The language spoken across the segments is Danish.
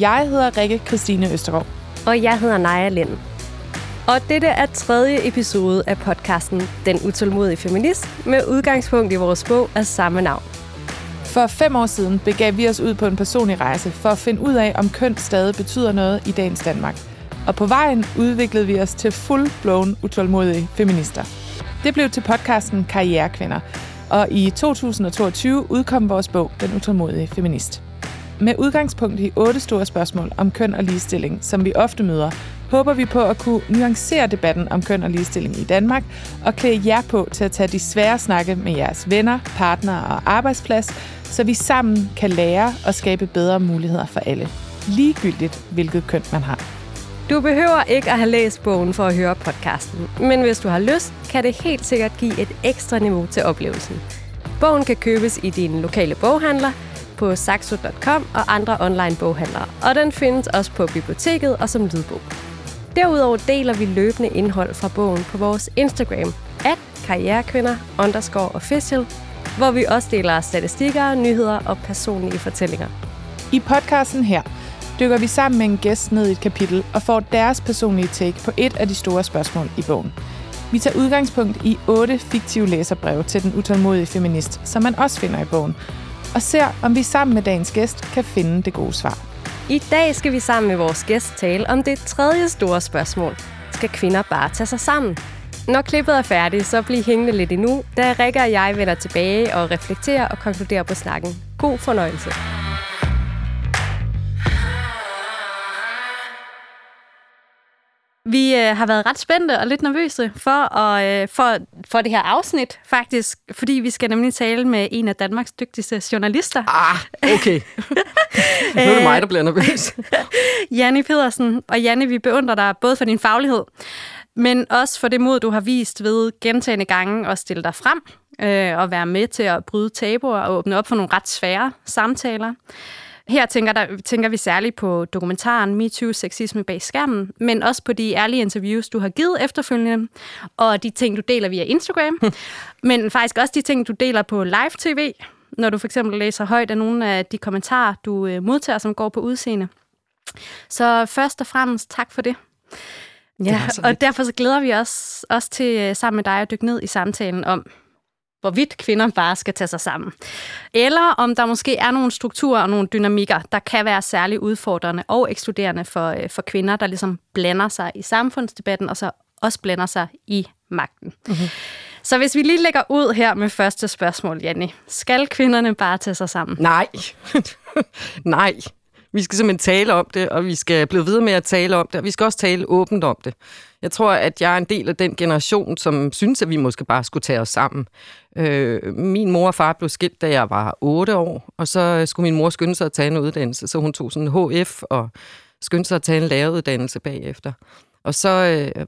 Jeg hedder Rikke Christine Østergaard. Og jeg hedder Naja Lenn. Og dette er tredje episode af podcasten Den Utålmodige Feminist med udgangspunkt i vores bog af samme navn. For 5 år siden begav vi os ud på en personlig rejse for at finde ud af, om køn stadig betyder noget i dagens Danmark. Og på vejen udviklede vi os til full-blown utålmodige feminister. Det blev til podcasten Karrierekvinder, og i 2022 udkom vores bog Den Utålmodige Feminist. Med udgangspunkt i 8 store spørgsmål om køn og ligestilling, som vi ofte møder, håber vi på at kunne nuancere debatten om køn og ligestilling i Danmark og klæde jer på til at tage de svære snakke med jeres venner, partnere og arbejdsplads, så vi sammen kan lære og skabe bedre muligheder for alle, ligegyldigt hvilket køn man har. Du behøver ikke at have læst bogen for at høre podcasten, men hvis du har lyst, kan det helt sikkert give et ekstra niveau til oplevelsen. Bogen kan købes i din lokale boghandler, på Saxo.com og andre online boghandlere, og den findes også på biblioteket og som lydbog. Derudover deler vi løbende indhold fra bogen på vores Instagram @karrierekvinder_official, hvor vi også deler statistikker, nyheder og personlige fortællinger. I podcasten her dykker vi sammen med en gæst ned i et kapitel og får deres personlige take på et af de store spørgsmål i bogen. Vi tager udgangspunkt i 8 fiktive læserbreve til den utålmodige feminist, som man også finder i bogen, og ser, om vi sammen med dagens gæst kan finde det gode svar. I dag skal vi sammen med vores gæst tale om det tredje store spørgsmål. Skal kvinder bare tage sig sammen? Når klippet er færdigt, så bliv hængende lidt endnu, da Rikke og jeg vender tilbage og reflekterer og konkluderer på snakken. God fornøjelse. Vi har været ret spændte og lidt nervøse for det her afsnit, faktisk. Fordi vi skal nemlig tale med en af Danmarks dygtigste journalister. Ah, okay. Nu er det mig, der bliver nervøs. Janni Pedersen. Og Janni, vi beundrer dig både for din faglighed, men også for det mod, du har vist ved gentagne gange at stille dig frem og være med til at bryde tabuer og åbne op for nogle ret svære samtaler. Her tænker vi særligt på dokumentaren Me Too, sexisme bag skærmen, men også på de ærlige interviews, du har givet efterfølgende, og de ting, du deler via Instagram, men faktisk også de ting, du deler på live-tv, når du for eksempel læser højt af nogle af de kommentarer, du modtager, som går på udseende. Så først og fremmest tak for det. Ja, og derfor så glæder vi os også til sammen med dig at dykke ned i samtalen om, hvorvidt kvinder bare skal tage sig sammen. Eller om der måske er nogle strukturer og nogle dynamikker, der kan være særligt udfordrende og ekskluderende for kvinder, der ligesom blander sig i samfundsdebatten og så også blander sig i magten. Mm-hmm. Så hvis vi lige lægger ud her med første spørgsmål, Janni. Skal kvinderne bare tage sig sammen? Nej. Nej. Vi skal simpelthen tale om det, og vi skal blive ved med at tale om det, og vi skal også tale åbent om det. Jeg tror, at jeg er en del af den generation, som synes, at vi måske bare skulle tage os sammen. Min mor og far blev skilt, da jeg var 8 år, og så skulle min mor skynde sig at tage en uddannelse, så hun tog sådan en HF og skyndte sig at tage en læreruddannelse bagefter. Og så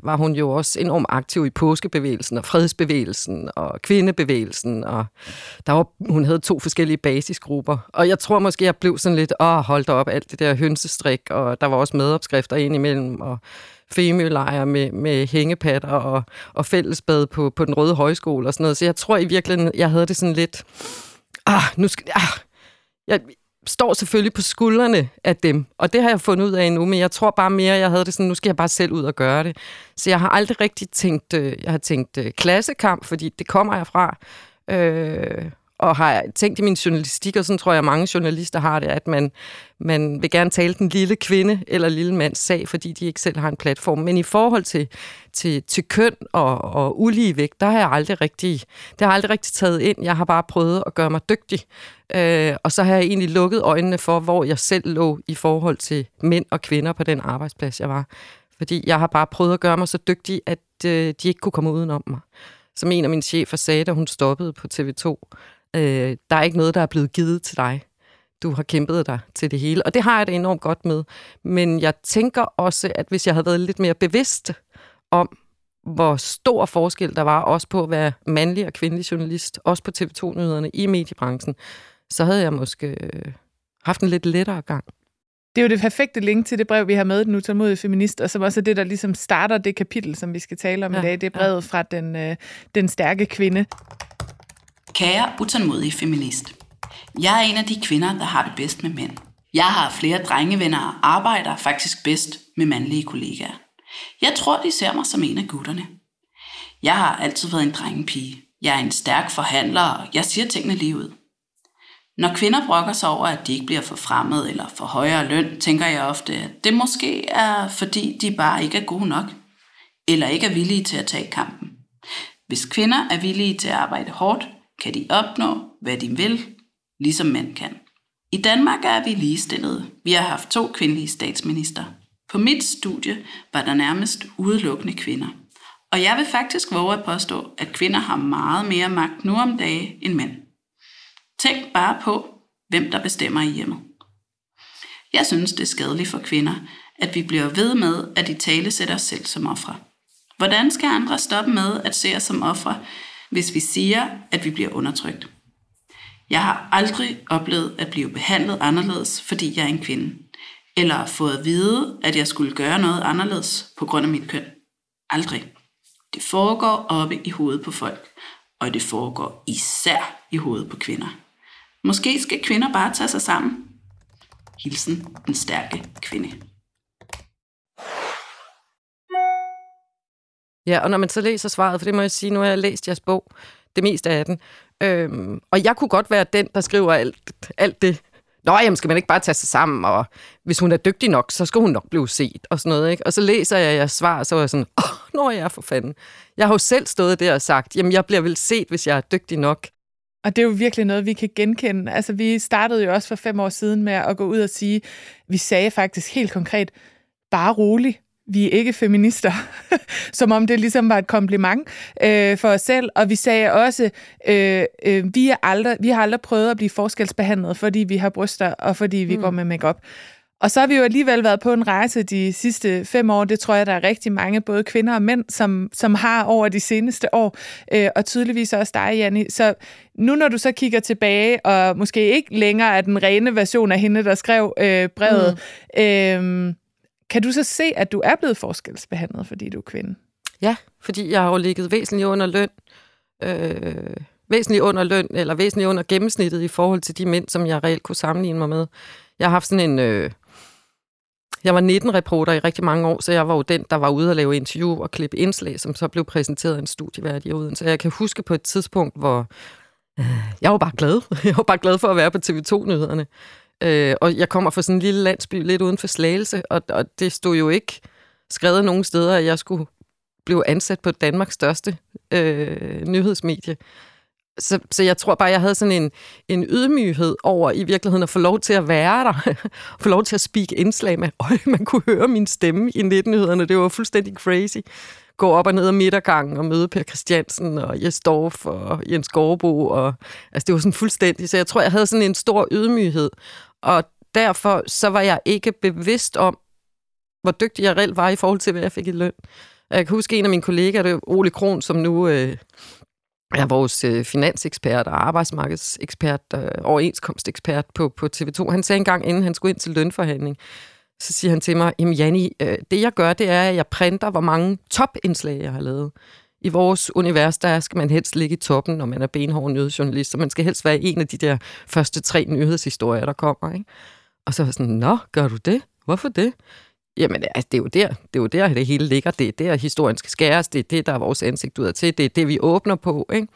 var hun jo også enormt aktiv i påskebevægelsen og fredsbevægelsen og kvindebevægelsen. Og der var, hun havde 2 forskellige basisgrupper. Og jeg tror måske, jeg blev sådan lidt, hold da op, alt det der hønsestrik. Og der var også medopskrifter indimellem og femølejre med hængepatter og fællesbad på den røde højskole og sådan noget. Så jeg tror i virkeligheden, jeg havde det sådan lidt, jeg står selvfølgelig på skuldrene af dem, og det har jeg fundet ud af endnu, men jeg tror bare mere, jeg havde det sådan, nu skal jeg bare selv ud og gøre det. Så jeg har aldrig rigtig tænkt, klassekamp, fordi det kommer jeg fra, og har tænkt i min journalistik, og sådan tror jeg, mange journalister har det, at man vil gerne tale den lille kvinde eller lille mands sag, fordi de ikke selv har en platform. Men i forhold til køn og uligevægt, det har jeg aldrig rigtig taget ind. Jeg har bare prøvet at gøre mig dygtig. Og så har jeg egentlig lukket øjnene for, hvor jeg selv lå i forhold til mænd og kvinder på den arbejdsplads, jeg var. Fordi jeg har bare prøvet at gøre mig så dygtig, at de ikke kunne komme udenom mig. Som en af mine chefer sagde, da hun stoppede på TV2, der er ikke noget, der er blevet givet til dig. Du har kæmpet dig til det hele, og det har jeg det enormt godt med. Men jeg tænker også, at hvis jeg havde været lidt mere bevidst om, hvor stor forskel der var også på at være mandlig og kvindelig journalist, også på TV2 Nyhederne i mediebranchen, så havde jeg måske haft en lidt lettere gang. Det er jo det perfekte link til det brev, vi har med den utålmodige feminist, og som også er det, der ligesom starter det kapitel, som vi skal tale om i dag. Det er brevet fra den stærke kvinde. Kære utålmodige feminist, jeg er en af de kvinder, der har det bedst med mænd. Jeg har flere drengevenner og arbejder faktisk bedst med mandlige kollegaer. Jeg tror, de ser mig som en af gutterne. Jeg har altid været en drengepige. Jeg er en stærk forhandler, og jeg siger tingene lige ud. Når kvinder brokker sig over, at de ikke bliver for fremmed eller for højere løn, tænker jeg ofte, at det måske er, fordi de bare ikke er gode nok, eller ikke er villige til at tage kampen. Hvis kvinder er villige til at arbejde hårdt, kan de opnå, hvad de vil, ligesom mænd kan. I Danmark er vi ligestillede. Vi har haft 2 kvindelige statsminister. På mit studie var der nærmest udelukkende kvinder. Og jeg vil faktisk våge at påstå, at kvinder har meget mere magt nu om dage end mænd. Tænk bare på, hvem der bestemmer i hjemmet. Jeg synes, det er skadeligt for kvinder, at vi bliver ved med, at italesætte os selv som ofre. Hvordan skal andre stoppe med at se os som ofre, hvis vi siger, at vi bliver undertrykt? Jeg har aldrig oplevet at blive behandlet anderledes, fordi jeg er en kvinde. Eller fået at vide, at jeg skulle gøre noget anderledes på grund af mit køn. Aldrig. Det foregår oppe i hovedet på folk. Og det foregår især i hovedet på kvinder. Måske skal kvinder bare tage sig sammen. Hilsen, den stærke kvinde. Ja, og når man så læser svaret, for det må jeg sige, nu har jeg læst jeres bog, det meste af den. Og jeg kunne godt være den, der skriver alt det. Nå, jamen skal man ikke bare tage sig sammen, og hvis hun er dygtig nok, så skal hun nok blive set, og sådan noget, ikke? Og så læser jeg jeres svar, og så er jeg sådan, nå jeg er for fanden. Jeg har jo selv stået der og sagt, jamen jeg bliver vel set, hvis jeg er dygtig nok. Og det er jo virkelig noget, vi kan genkende. Altså vi startede jo også for 5 år siden med at gå ud og sige, vi sagde faktisk helt konkret, bare rolig. Vi er ikke feminister, som om det ligesom var et kompliment for os selv. Og vi sagde også, vi har aldrig prøvet at blive forskelsbehandlet, fordi vi har bryster og fordi vi går med makeup. Og så har vi jo alligevel været på en rejse de sidste 5 år. Det tror jeg, der er rigtig mange, både kvinder og mænd, som har over de seneste år. Og tydeligvis også dig, Janni. Så nu, når du så kigger tilbage, og måske ikke længere er den rene version af hende, der skrev brevet... Kan du så se, at du er blevet forskelsbehandlet, fordi du er kvinde? Ja, fordi jeg har jo ligget væsentligt under løn, eller væsentligt under gennemsnittet i forhold til de mænd, som jeg reelt kunne sammenligne mig med. Jeg har haft sådan en... Jeg var 19 reporter i rigtig mange år, så jeg var jo den, der var ude at lave interview og klippe indslag, som så blev præsenteret af en studievært i Odense. Så jeg kan huske på et tidspunkt, hvor... Jeg var bare glad. Jeg var bare glad for at være på TV2 Nyhederne. Og jeg kommer fra sådan en lille landsby lidt uden for Slagelse, og det stod jo ikke skrevet nogen steder, at jeg skulle blive ansat på Danmarks største nyhedsmedie. Så jeg tror bare, jeg havde sådan en ydmyghed over i virkeligheden at få lov til at være der, få lov til at speak indslag med, man kunne høre min stemme i 19-nyhederne, det var fuldstændig crazy. Gå op og ned ad midtergangen og møde Per Christiansen og Jess og Jens Gorebo. Altså, det var sådan fuldstændig. Så jeg tror, jeg havde sådan en stor ydmyghed. Og derfor så var jeg ikke bevidst om, hvor dygtig jeg reelt var i forhold til, hvad jeg fik i løn. Jeg kan huske en af mine kollegaer, det var Ole Krohn, som nu er vores finansekspert og arbejdsmarkedsekspert og overenskomstekspert på TV2. Han sagde engang, inden han skulle ind til lønforhandling, så siger han til mig, jamen Janni, det jeg gør, det er, at jeg printer, hvor mange topindslag jeg har lavet. I vores univers, der skal man helst ligge i toppen, når man er benhård nyhedsjournalist, så man skal helst være en af de der første 3 nyhedshistorier, der kommer, ikke? Og så var sådan, nå, gør du det? Hvorfor det? Jamen, altså, det er jo der, det hele ligger. Det er der, historien skal skæres. Det er det, der er vores ansigt udad til. Det er det, vi åbner på, ikke?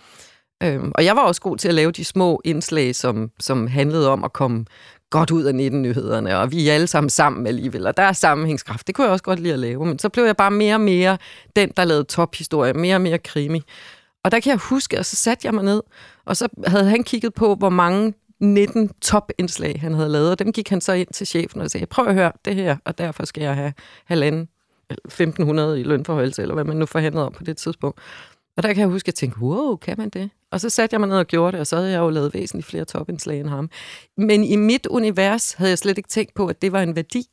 Og jeg var også god til at lave de små indslag, som handlede om at komme godt ud af 19-nyhederne, og vi er alle sammen alligevel, og der er sammenhængskraft. Det kunne jeg også godt lide at lave, men så blev jeg bare mere og mere den, der lavede tophistorie, mere og mere krimi. Og der kan jeg huske, og så satte jeg mig ned, og så havde han kigget på, hvor mange 19 topindslag han havde lavet, og dem gik han så ind til chefen og sagde, prøv at høre det her, og derfor skal jeg have 1.500 i lønforhøjelse, eller hvad man nu forhandlede om på det tidspunkt. Og der kan jeg huske, at jeg tænkte, wow, kan man det? Og så satte jeg mig ned og gjorde det, og så havde jeg jo lavet væsentligt flere topindslag end ham. Men i mit univers havde jeg slet ikke tænkt på, at det var en værdi.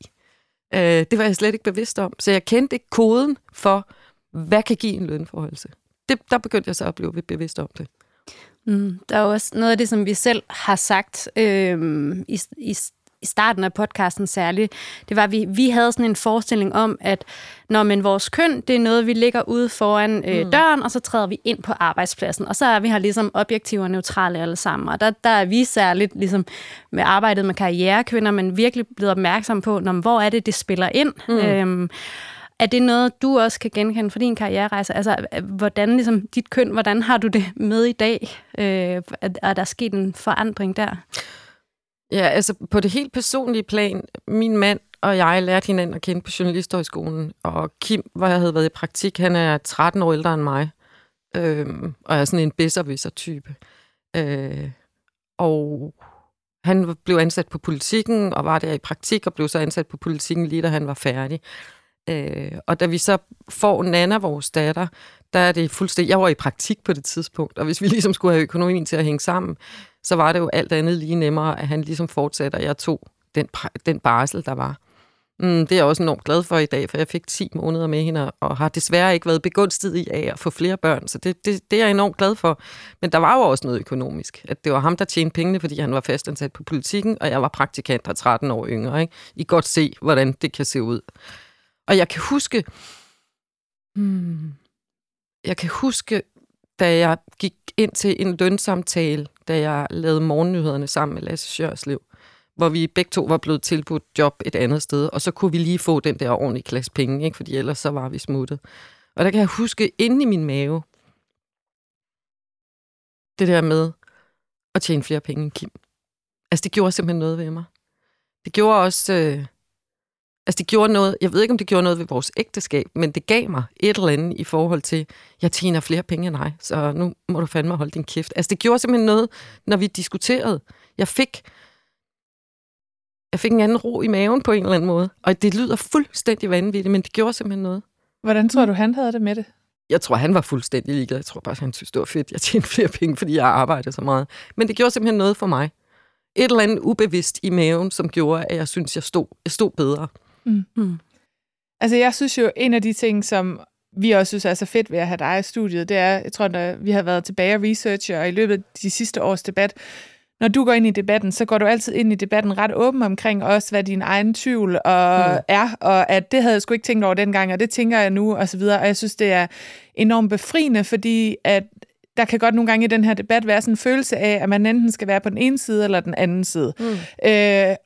Det var jeg slet ikke bevidst om. Så jeg kendte ikke koden for, hvad kan give en lønforhøjelse. Der begyndte jeg så at blive bevidst om det. Der er også noget af det, som vi selv har sagt i i starten af podcasten særligt, det var, at vi havde sådan en forestilling om, at når men vores køn, det er noget, vi ligger ude foran døren, og så træder vi ind på arbejdspladsen. Og så er vi her ligesom objektive og neutrale alle sammen. Og der er vi særligt ligesom med arbejdet med karrierekvinder, men virkelig blevet opmærksom på, hvor er det, det spiller ind? Er det noget, du også kan genkende for din karriererejse? Altså, hvordan ligesom dit køn, hvordan har du det med i dag? Er der sket en forandring der? Ja, altså på det helt personlige plan, min mand og jeg lærte hinanden at kende på journalisterhøjskolen, og Kim, hvor jeg havde været i praktik, han er 13 år ældre end mig, og er sådan en besserwisser-type. Og han blev ansat på Politikken, og var der i praktik, og blev så ansat på Politikken lige da han var færdig. Og da vi så får Nanna, vores datter, der er det fuldstændig... Jeg var i praktik på det tidspunkt, og hvis vi ligesom skulle have økonomien til at hænge sammen, så var det jo alt andet lige nemmere, at han ligesom fortsatte, og jeg tog den barsel, der var. Det er jeg også enormt glad for i dag, for jeg fik 10 måneder med hende, og har desværre ikke været begunstiget af at få flere børn, så det er jeg enormt glad for. Men der var jo også noget økonomisk, at det var ham, der tjente pengene, fordi han var fastansat på Politikken, og jeg var praktikant og 13 år yngre. Ikke? I kan godt se, hvordan det kan se ud. Og jeg kan huske, da jeg gik ind til en lønsamtale, da jeg lavede morgennyhederne sammen med Lasse Sjørslev, hvor vi begge to var blevet tilbudt job et andet sted, og så kunne vi lige få den der ordentlige klasse penge, ikke? Fordi ellers så var vi smuttet. Og der kan jeg huske inde i min mave, det der med at tjene flere penge end Kim. Altså det gjorde simpelthen noget ved mig. Det gjorde også... Altså det gjorde noget, jeg ved ikke, om det gjorde noget ved vores ægteskab, men det gav mig et eller andet i forhold til, jeg tjener flere penge end dig, så nu må du fandme holde din kæft. Altså det gjorde simpelthen noget, når vi diskuterede. Jeg fik en anden ro i maven på en eller anden måde, og det lyder fuldstændig vanvittigt, men det gjorde simpelthen noget. Hvordan tror du, han havde det med det? Jeg tror, han var fuldstændig ligeglad. Jeg tror bare, han synes, det var fedt, jeg tjente flere penge, fordi jeg arbejdede så meget. Men det gjorde simpelthen noget for mig. Et eller andet ubevidst i maven, som gjorde, at jeg synes, jeg stod bedre. Altså, jeg synes jo, en af de ting, som vi også synes er så fedt ved at have dig i studiet, det er, jeg tror, når vi har været tilbage og researcher, og i løbet af de sidste års debat, når du går ind i debatten, så går du altid ind i debatten ret åben omkring også, hvad din egen tvivl er, og at det havde jeg sgu ikke tænkt over dengang, og det tænker jeg nu, og så videre. Og jeg synes, det er enormt befriende, fordi at der kan godt nogle gange i den her debat være sådan en følelse af, at man enten skal være på den ene side eller den anden side.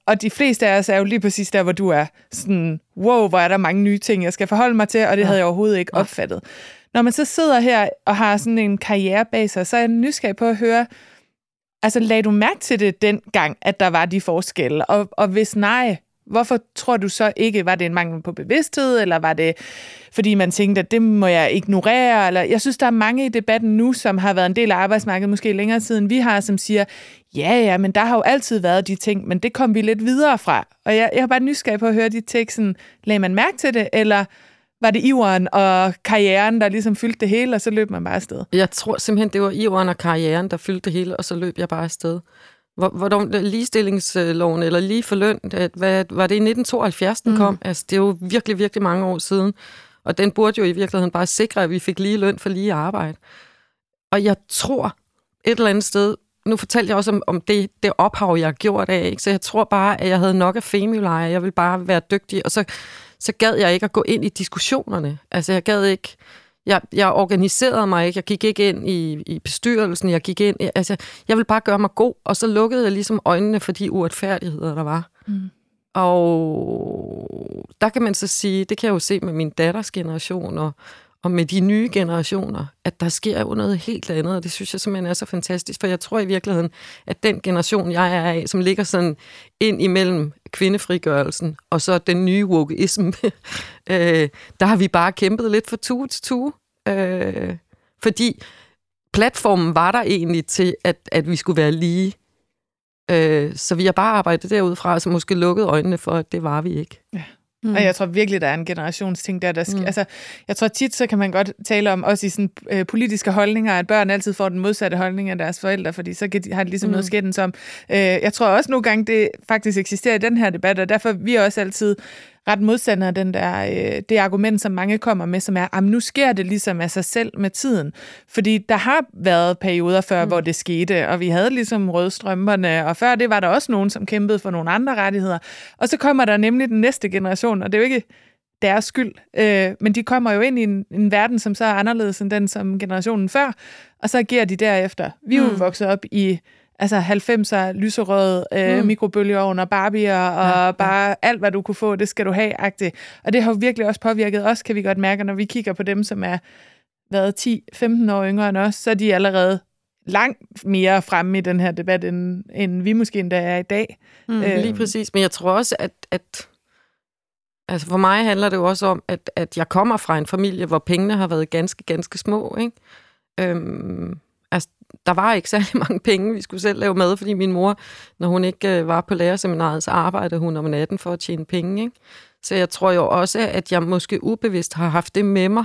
Og de fleste af os er jo lige præcis der, hvor du er. Sådan, wow, hvor er der mange nye ting, jeg skal forholde mig til, og det havde jeg overhovedet ikke opfattet. Når man så sidder her og har sådan en karriere bag sig, så er jeg nysgerrig på at høre, altså lagde du mærke til det dengang, at der var de forskelle? Og hvis nej, hvorfor tror du så ikke, var det en mangel på bevidsthed, eller var det, fordi man tænkte, at det må jeg ignorere? Eller jeg synes, der er mange i debatten nu, som har været en del af arbejdsmarkedet, måske længere siden vi har, som siger, ja, men der har jo altid været de ting, men det kom vi lidt videre fra. Og jeg har bare nysgerrig på at høre de teksten, lagde man mærke til det, eller var det iveren og karrieren, der ligesom fyldte det hele, og så løb man bare afsted? Jeg tror simpelthen, det var iveren og karrieren, der fyldte det hele, og så løb jeg bare afsted. Hvordan ligestillingsloven eller lige for løn, hvad var det i 1972, den kom? Altså, det er jo virkelig, virkelig mange år siden. Og den burde jo i virkeligheden bare sikre, at vi fik lige løn for lige arbejde. Og jeg tror et eller andet sted, nu fortalte jeg også om det ophav, jeg har gjort af, ikke? Så jeg tror bare, at jeg havde nok af femilejer, jeg ville bare være dygtig, og så gad jeg ikke at gå ind i diskussionerne. Altså, jeg gad ikke... Jeg organiserede mig ikke, jeg gik ikke ind i bestyrelsen, jeg ville bare gøre mig god, og så lukkede jeg ligesom øjnene for de uretfærdigheder, der var. Og der kan man så sige, det kan jeg jo se med min datters generation, og med de nye generationer, at der sker jo noget helt andet, og det synes jeg simpelthen er så fantastisk, for jeg tror i virkeligheden, at den generation, jeg er af, som ligger sådan ind imellem kvindefrigørelsen, og så den nye wokeism, der har vi bare kæmpet lidt fra tue til tue, fordi platformen var der egentlig til, at vi skulle være lige, så vi har bare arbejdet derudfra, så måske lukket øjnene for, at det var vi ikke. Ja. Og jeg tror virkelig, der er en generationsting der sker. Altså, jeg tror tit, så kan man godt tale om, også i sådan, politiske holdninger, at børn altid får den modsatte holdning af deres forældre, fordi så har de ligesom noget skændens om. Jeg tror også nogle gange, det faktisk eksisterer i den her debat, og derfor vi også altid ret modstander af den der, det argument, som mange kommer med, som er, at nu sker det ligesom af sig selv med tiden. Fordi der har været perioder før, hvor det skete, og vi havde ligesom rødstrømperne, og før det var der også nogen, som kæmpede for nogle andre rettigheder. Og så kommer der nemlig den næste generation, og det er jo ikke deres skyld, men de kommer jo ind i en verden, som så er anderledes end den, som generationen før, og så agerer de derefter. Vi er jo vokset op i altså 90'er, lyserød, mikrobølgeovn og barbier, og bare alt, hvad du kunne få, det skal du have-agtigt. Og det har jo virkelig også påvirket os, kan vi godt mærke, når vi kigger på dem, som er været 10-15 år yngre end os, så er de allerede langt mere fremme i den her debat, end vi måske endda er i dag. Lige præcis, men jeg tror også, at altså for mig handler det jo også om, at jeg kommer fra en familie, hvor pengene har været ganske, ganske små, ikke? Altså, der var ikke særlig mange penge, vi skulle selv lave mad, fordi min mor, når hun ikke var på lærerseminariet, så arbejdede hun om natten for at tjene penge, ikke? Så jeg tror jo også, at jeg måske ubevidst har haft det med mig,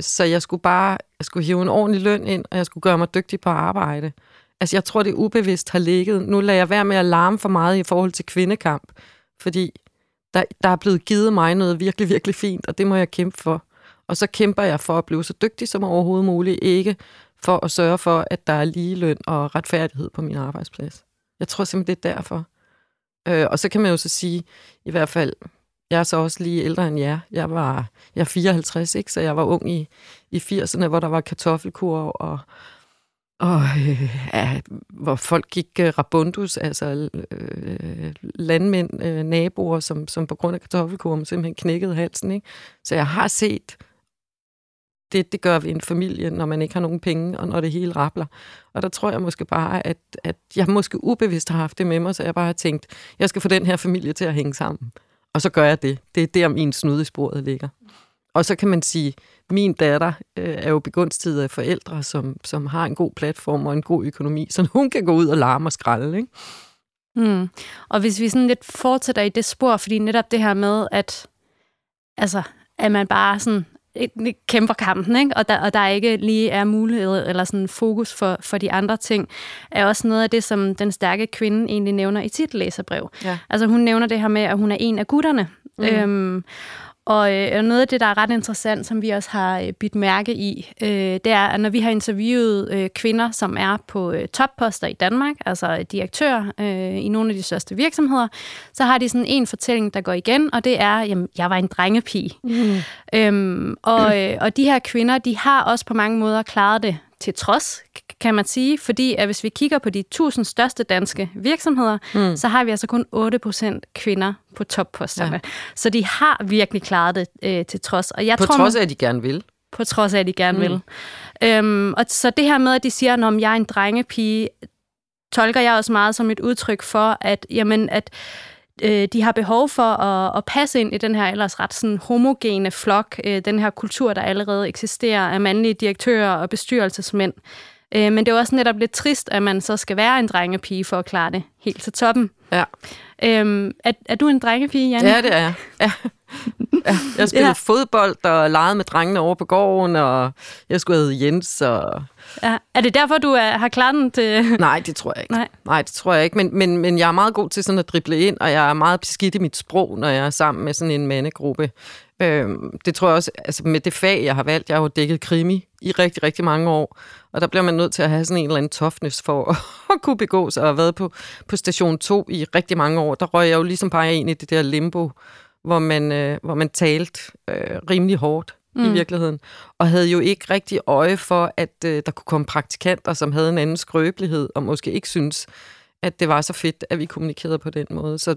så jeg skulle hive en ordentlig løn ind, og jeg skulle gøre mig dygtig på arbejde. Altså, jeg tror, det ubevidst har ligget. Nu lader jeg være med at larme for meget i forhold til kvindekamp, fordi der er blevet givet mig noget virkelig, virkelig fint, og det må jeg kæmpe for. Og så kæmper jeg for at blive så dygtig som overhovedet muligt, ikke for at sørge for, at der er ligeløn og retfærdighed på min arbejdsplads. Jeg tror simpelthen, det er derfor. Og så kan man jo så sige, i hvert fald, jeg er så også lige ældre end jer. Jeg er 54, ikke? Så jeg var ung i 80'erne, hvor der var kartoffelkurv, og hvor folk gik rabundus, altså landmænd, naboer, som på grund af kartoffelkurven simpelthen knækkede halsen, ikke? Så jeg har set, det gør vi en familie, når man ikke har nogen penge, og når det hele rabler. Og der tror jeg måske bare, at jeg måske ubevidst har haft det med mig, så jeg bare har tænkt, jeg skal få den her familie til at hænge sammen. Og så gør jeg det. Det er der, min snude i sporet ligger. Og så kan man sige, min datter er jo begunstiget af forældre, som har en god platform og en god økonomi, så hun kan gå ud og larme og skralde, ikke? Mm. Og hvis vi sådan lidt fortsætter i det spor, fordi netop det her med, at man bare sådan kæmper kampen, ikke? Og der ikke lige er mulighed eller sådan fokus for de andre ting, er også noget af det, som den stærke kvinde egentlig nævner i sit læserbrev. Ja. Altså hun nævner det her med, at hun er en af gutterne. Mm. Og noget af det, der er ret interessant, som vi også har bidt mærke i, det er, at når vi har interviewet kvinder, som er på topposter i Danmark, altså direktører i nogle af de største virksomheder, så har de sådan en fortælling, der går igen, og det er, jamen, jeg var en drengepige. Mm. Og de her kvinder, de har også på mange måder klaret det til trods, kan man sige, fordi at hvis vi kigger på de 1000 største danske virksomheder, så har vi altså kun 8% kvinder på topposterne. Ja. Så de har virkelig klaret det til trods. Og jeg tror, trods af, at de gerne vil. På trods af, at de gerne vil. Og så det her med, at de siger, når jeg er en drengepige, tolker jeg også meget som et udtryk for, at de har behov for at passe ind i den her ellers ret sådan homogene flok, den her kultur, der allerede eksisterer af mandlige direktører og bestyrelsesmænd. Men det er også netop lidt trist, at man så skal være en drengepige for at klare det helt til toppen. Ja. Er du en drengepige, Janni? Ja, det er jeg. Ja. Ja. Jeg spillede fodbold og legede med drengene over på gården, og jeg skulle hedde Jens. Og ja. Er det derfor, du har klaret den til? Nej, det tror jeg ikke. Nej, det tror jeg ikke. Men jeg er meget god til sådan at drible ind, og jeg er meget beskidt i mit sprog, når jeg er sammen med sådan en mandegruppe. Det tror jeg også, altså med det fag, jeg har valgt, jeg har jo dækket krimi i rigtig, rigtig mange år, og der bliver man nødt til at have sådan en eller anden toughness for at kunne begå sig, og have været på Station 2 i rigtig mange år. Der røg jeg jo ligesom bare ind i det der limbo, hvor man talte rimelig hårdt i virkeligheden, og havde jo ikke rigtig øje for, at der kunne komme praktikanter, som havde en anden skrøbelighed, og måske ikke synes, at det var så fedt, at vi kommunikerede på den måde. Så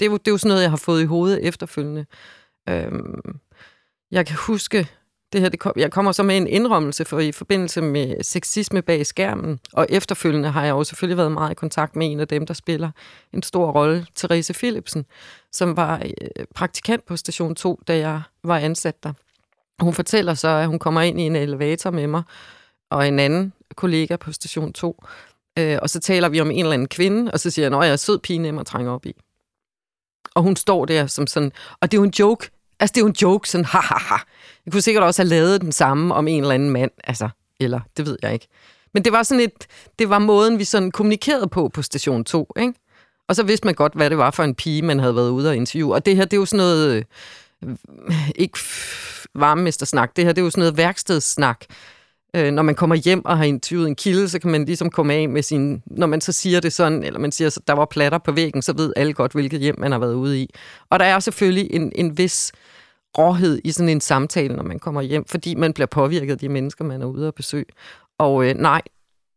det er jo sådan noget, jeg har fået i hovedet efterfølgende. Jeg kan huske, jeg kommer så med en indrømmelse for i forbindelse med sexisme bag skærmen, og efterfølgende har jeg jo selvfølgelig været meget i kontakt med en af dem, der spiller en stor rolle, Therese Philipsen, som var praktikant på Station 2, da jeg var ansat der. Hun fortæller så, at hun kommer ind i en elevator med mig og en anden kollega på Station 2, og så taler vi om en eller anden kvinde, og så siger jeg, at jeg er sød pige, nem at trænge op i. Og hun står der som sådan, og det er jo en joke. Altså, det er jo en joke, sådan, ha, ha, ha. Jeg kunne sikkert også have lavet den samme om en eller anden mand, altså, eller, det ved jeg ikke. Men det var sådan det var måden, vi sådan kommunikerede på Station 2, ikke? Og så vidste man godt, hvad det var for en pige, man havde været ude og interviewe. Og det her, det er jo sådan noget... ikke varmemestersnak. Det her, det er jo sådan noget værkstedssnak. Når man kommer hjem og har interviewet en kilde, så kan man ligesom komme af med sin... Når man så siger det sådan, eller man siger, der var platter på væggen, så ved alle godt, hvilket hjem man har været ude i. Og der er selvfølgelig en vis råhed i sådan en samtale, når man kommer hjem, fordi man bliver påvirket af de mennesker, man er ude at besøge. Og nej,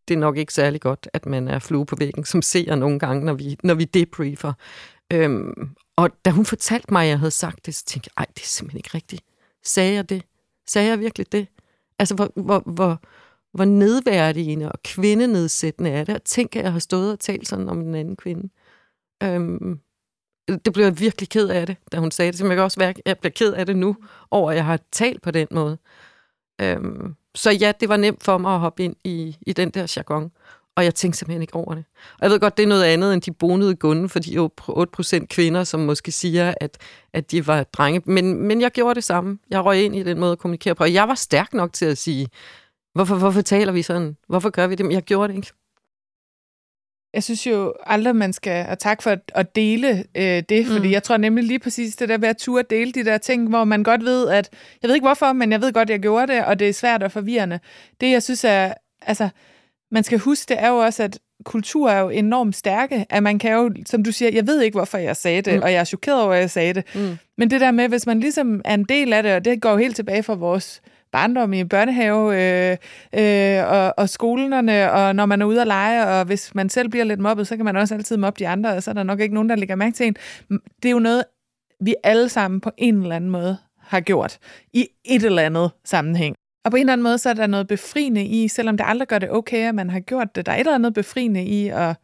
det er nok ikke særlig godt, at man er flue på væggen, som ser nogle gange, når vi debriefer. Og da hun fortalte mig, at jeg havde sagt det, så tænkte jeg, ej, det er simpelthen ikke rigtigt. Sagde jeg det? Sagde jeg virkelig det? Altså, hvor nedværdigende og kvindenedsættende er det? Og tænk, at jeg har stået og talt sådan om en anden kvinde. Det blev jeg virkelig ked af det, da hun sagde det. Så jeg kan også mærke, at jeg bliver ked af det nu, over at jeg har talt på den måde. Så ja, det var nemt for mig at hoppe ind i den der jargon. Og jeg tænkte simpelthen ikke over det. Og jeg ved godt, det er noget andet end de bonede gunde for de 8% kvinder, som måske siger, at de var drenge. Men jeg gjorde det samme. Jeg røg ind i den måde at kommunikere på. Og jeg var stærk nok til at sige, hvorfor taler vi sådan? Hvorfor gør vi det? Men jeg gjorde det ikke. Jeg synes jo aldrig, man skal... Og tak for at dele det, fordi jeg tror nemlig lige præcis det der med at turde dele de der ting, hvor man godt ved, at... Jeg ved ikke hvorfor, men jeg ved godt, jeg gjorde det, og det er svært og forvirrende. Det, jeg synes er... Altså, man skal huske, det er jo også, at kultur er jo enormt stærke, at man kan jo, som du siger, jeg ved ikke, hvorfor jeg sagde det, og jeg er chokeret over, at jeg sagde det. Men det der med, hvis man ligesom er en del af det, og det går jo helt tilbage fra vores barndom i børnehave og skolerne, og når man er ude at lege, og hvis man selv bliver lidt mobbet, så kan man også altid mobbe de andre, og så er der nok ikke nogen, der lægger mærke til en. Det er jo noget, vi alle sammen på en eller anden måde har gjort, i et eller andet sammenhæng. Og på en eller anden måde, så er der noget befriende i, selvom det aldrig gør det okay, at man har gjort det. Der er et eller andet befriende i at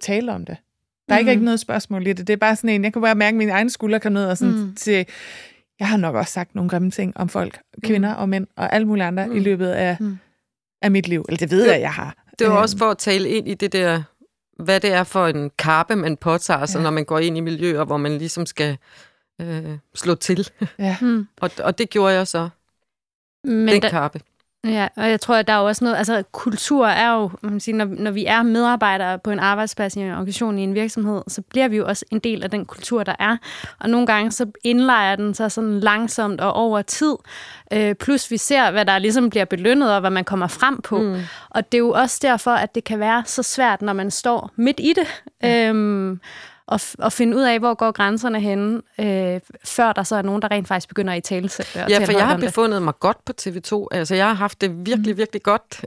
tale om det. Der er ikke noget spørgsmål i det. Det er bare sådan en, jeg kunne bare mærke, at mine egne skuldre kom ned og sådan til, jeg har nok også sagt nogle grimme ting om folk, kvinder og mænd og alle mulige andre i løbet af mit liv. Eller det ved jeg har. Det er også for at tale ind i det der, hvad det er for en kappe, man påtager sig, når man går ind i miljøer, hvor man ligesom skal slå til. Ja. og det gjorde jeg så. Men ja, og jeg tror, at der er jo også noget, altså kultur er jo, man siger, når vi er medarbejdere på en arbejdsplads, i en organisation, i en virksomhed, så bliver vi jo også en del af den kultur, der er. Og nogle gange så indlejer den sig sådan langsomt og over tid. Plus vi ser, hvad der ligesom bliver belønnet, og hvad man kommer frem på. Og det er jo også derfor, at det kan være så svært, når man står midt i det. Og finde ud af, hvor går grænserne henne, før der så er nogen, der rent faktisk begynder at italesætte det. Ja, for jeg har befundet mig godt på TV2. Altså, jeg har haft det virkelig, virkelig godt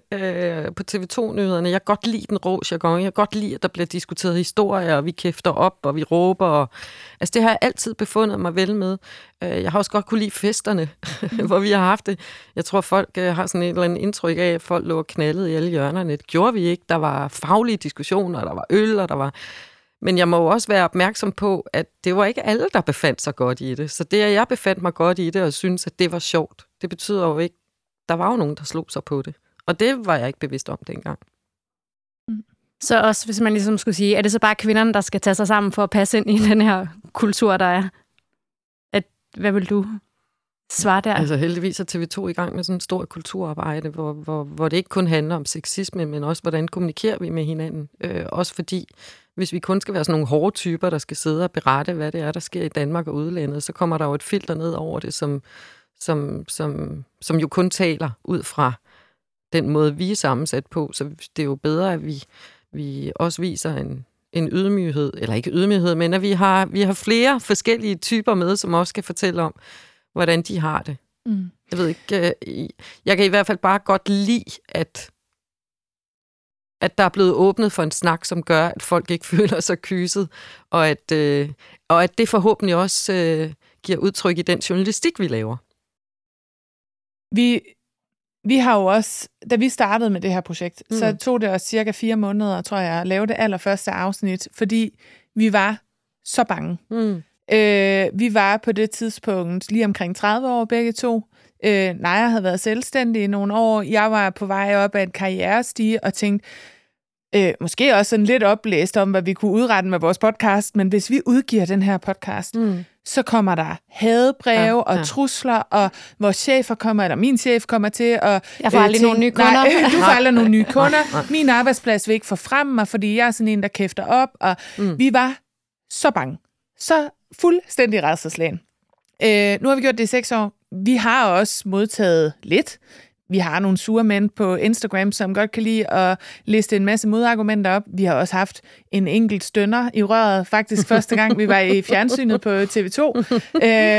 på TV2 Nyhederne. Jeg kan godt lide den rå jargon. Jeg kan godt lide, at der bliver diskuteret historier, og vi kæfter op, og vi råber. Og... Altså, det har jeg altid befundet mig vel med. Jeg har også godt kunne lide festerne, hvor vi har haft det. Jeg tror, folk har sådan et eller andet indtryk af, at folk lå knaldet i alle hjørnerne. Det gjorde vi ikke. Der var faglige diskussioner, der var øl, og der var... Men jeg må jo også være opmærksom på, at det var ikke alle, der befandt sig godt i det. Så det, at jeg befandt mig godt i det og syntes, at det var sjovt, det betyder jo ikke, der var jo nogen, der slog sig på det. Og det var jeg ikke bevidst om dengang. Så også, hvis man ligesom skulle sige, er det så bare kvinderne, der skal tage sig sammen for at passe ind i den her kultur, der er? Hvad vil du svare der? Altså heldigvis er TV2 i gang med sådan en stor kulturarbejde, hvor det ikke kun handler om sexisme, men også, hvordan kommunikerer vi med hinanden? Også fordi... Hvis vi kun skal være sådan nogle hårde typer, der skal sidde og berette, hvad det er, der sker i Danmark og udlandet, så kommer der jo et filter ned over det, som jo kun taler ud fra den måde, vi er sammensat på. Så det er jo bedre, at vi også viser en ydmyghed, eller ikke ydmyghed, men at vi har flere forskellige typer med, som også skal fortælle om, hvordan de har det. Jeg ved ikke, jeg kan i hvert fald bare godt lide, at der er blevet åbnet for en snak, som gør, at folk ikke føler sig kyset, og at det forhåbentlig også giver udtryk i den journalistik, vi laver. Vi har jo også, da vi startede med det her projekt, så tog det os cirka 4 måneder, tror jeg, at lave det allerførste afsnit, fordi vi var så bange. Vi var på det tidspunkt lige omkring 30 år begge to. Naja havde været selvstændig i nogle år. Jeg var på vej op ad en karrierestige og tænkte, Måske også sådan lidt oplæst om, hvad vi kunne udrette med vores podcast, men hvis vi udgiver den her podcast, så kommer der hadebreve og trusler, og vores chefer kommer, eller min chef kommer til, og jeg får aldrig nogle nye kunder. Nej, du får aldrig nogle nye kunder. Min arbejdsplads vil ikke få frem mig, fordi jeg er sådan en, der kæfter op, og vi var så bange. Så fuldstændig rædselslagen. Nu har vi gjort det i 6 år. Vi har også modtaget lidt. Vi har nogle sure mænd på Instagram, som godt kan lide at liste en masse modargumenter op. Vi har også haft en enkelt stønner i røret. Faktisk første gang, vi var i fjernsynet på TV2,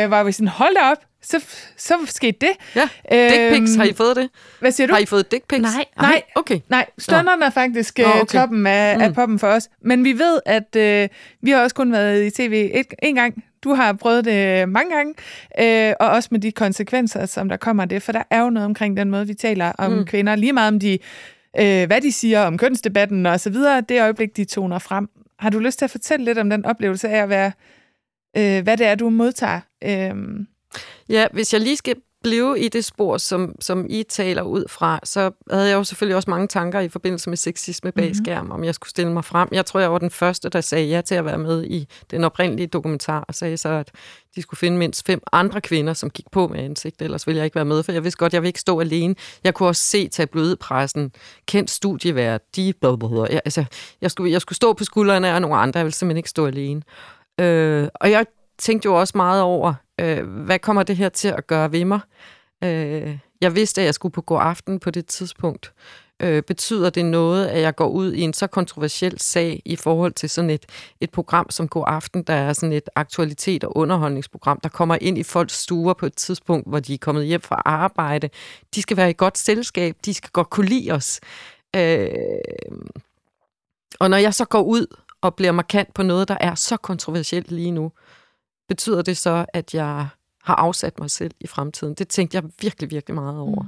var vi sådan, hold da op, så skete det. Ja, dick pics, har I fået det? Hvad siger du? Har I fået dick pics? Nej, okay. Nej, stønnerne er faktisk toppen af poppen for os. Men vi ved, at vi har også kun været i tv en gang. Du har prøvet det mange gange, og også med de konsekvenser, som der kommer af det, for der er jo noget omkring den måde, vi taler om kvinder, lige meget om hvad de siger om kønsdebatten og så videre, det øjeblik, de toner frem. Har du lyst til at fortælle lidt om den oplevelse af at være, hvad det er, du modtager? Ja, hvis jeg lige skal blive i det spor, som I taler ud fra, så havde jeg jo selvfølgelig også mange tanker i forbindelse med sexisme bag skærm, om jeg skulle stille mig frem. Jeg tror, jeg var den første, der sagde ja til at være med i den oprindelige dokumentar, og sagde så, at de skulle finde mindst 5 andre kvinder, som gik på med ansigt, ellers ville jeg ikke være med, for jeg vidste godt, jeg ville ikke stå alene. Jeg kunne også se tabloidpressen, kendt studievært, de blablabla. Jeg skulle stå på skuldrene af nogle andre, jeg ville simpelthen ikke stå alene. Og jeg tænkte jo også meget over, hvad kommer det her til at gøre ved mig? Jeg vidste, at jeg skulle på Godaften på det tidspunkt. Betyder det noget, at jeg går ud i en så kontroversiel sag i forhold til sådan et program som Godaften, der er sådan et aktualitet- og underholdningsprogram, der kommer ind i folks stuer på et tidspunkt, hvor de er kommet hjem fra arbejde. De skal være i godt selskab, de skal godt kunne lide os. Og når jeg så går ud og bliver markant på noget, der er så kontroversielt lige nu, betyder det så, at jeg har afsat mig selv i fremtiden? Det tænkte jeg virkelig, virkelig meget over.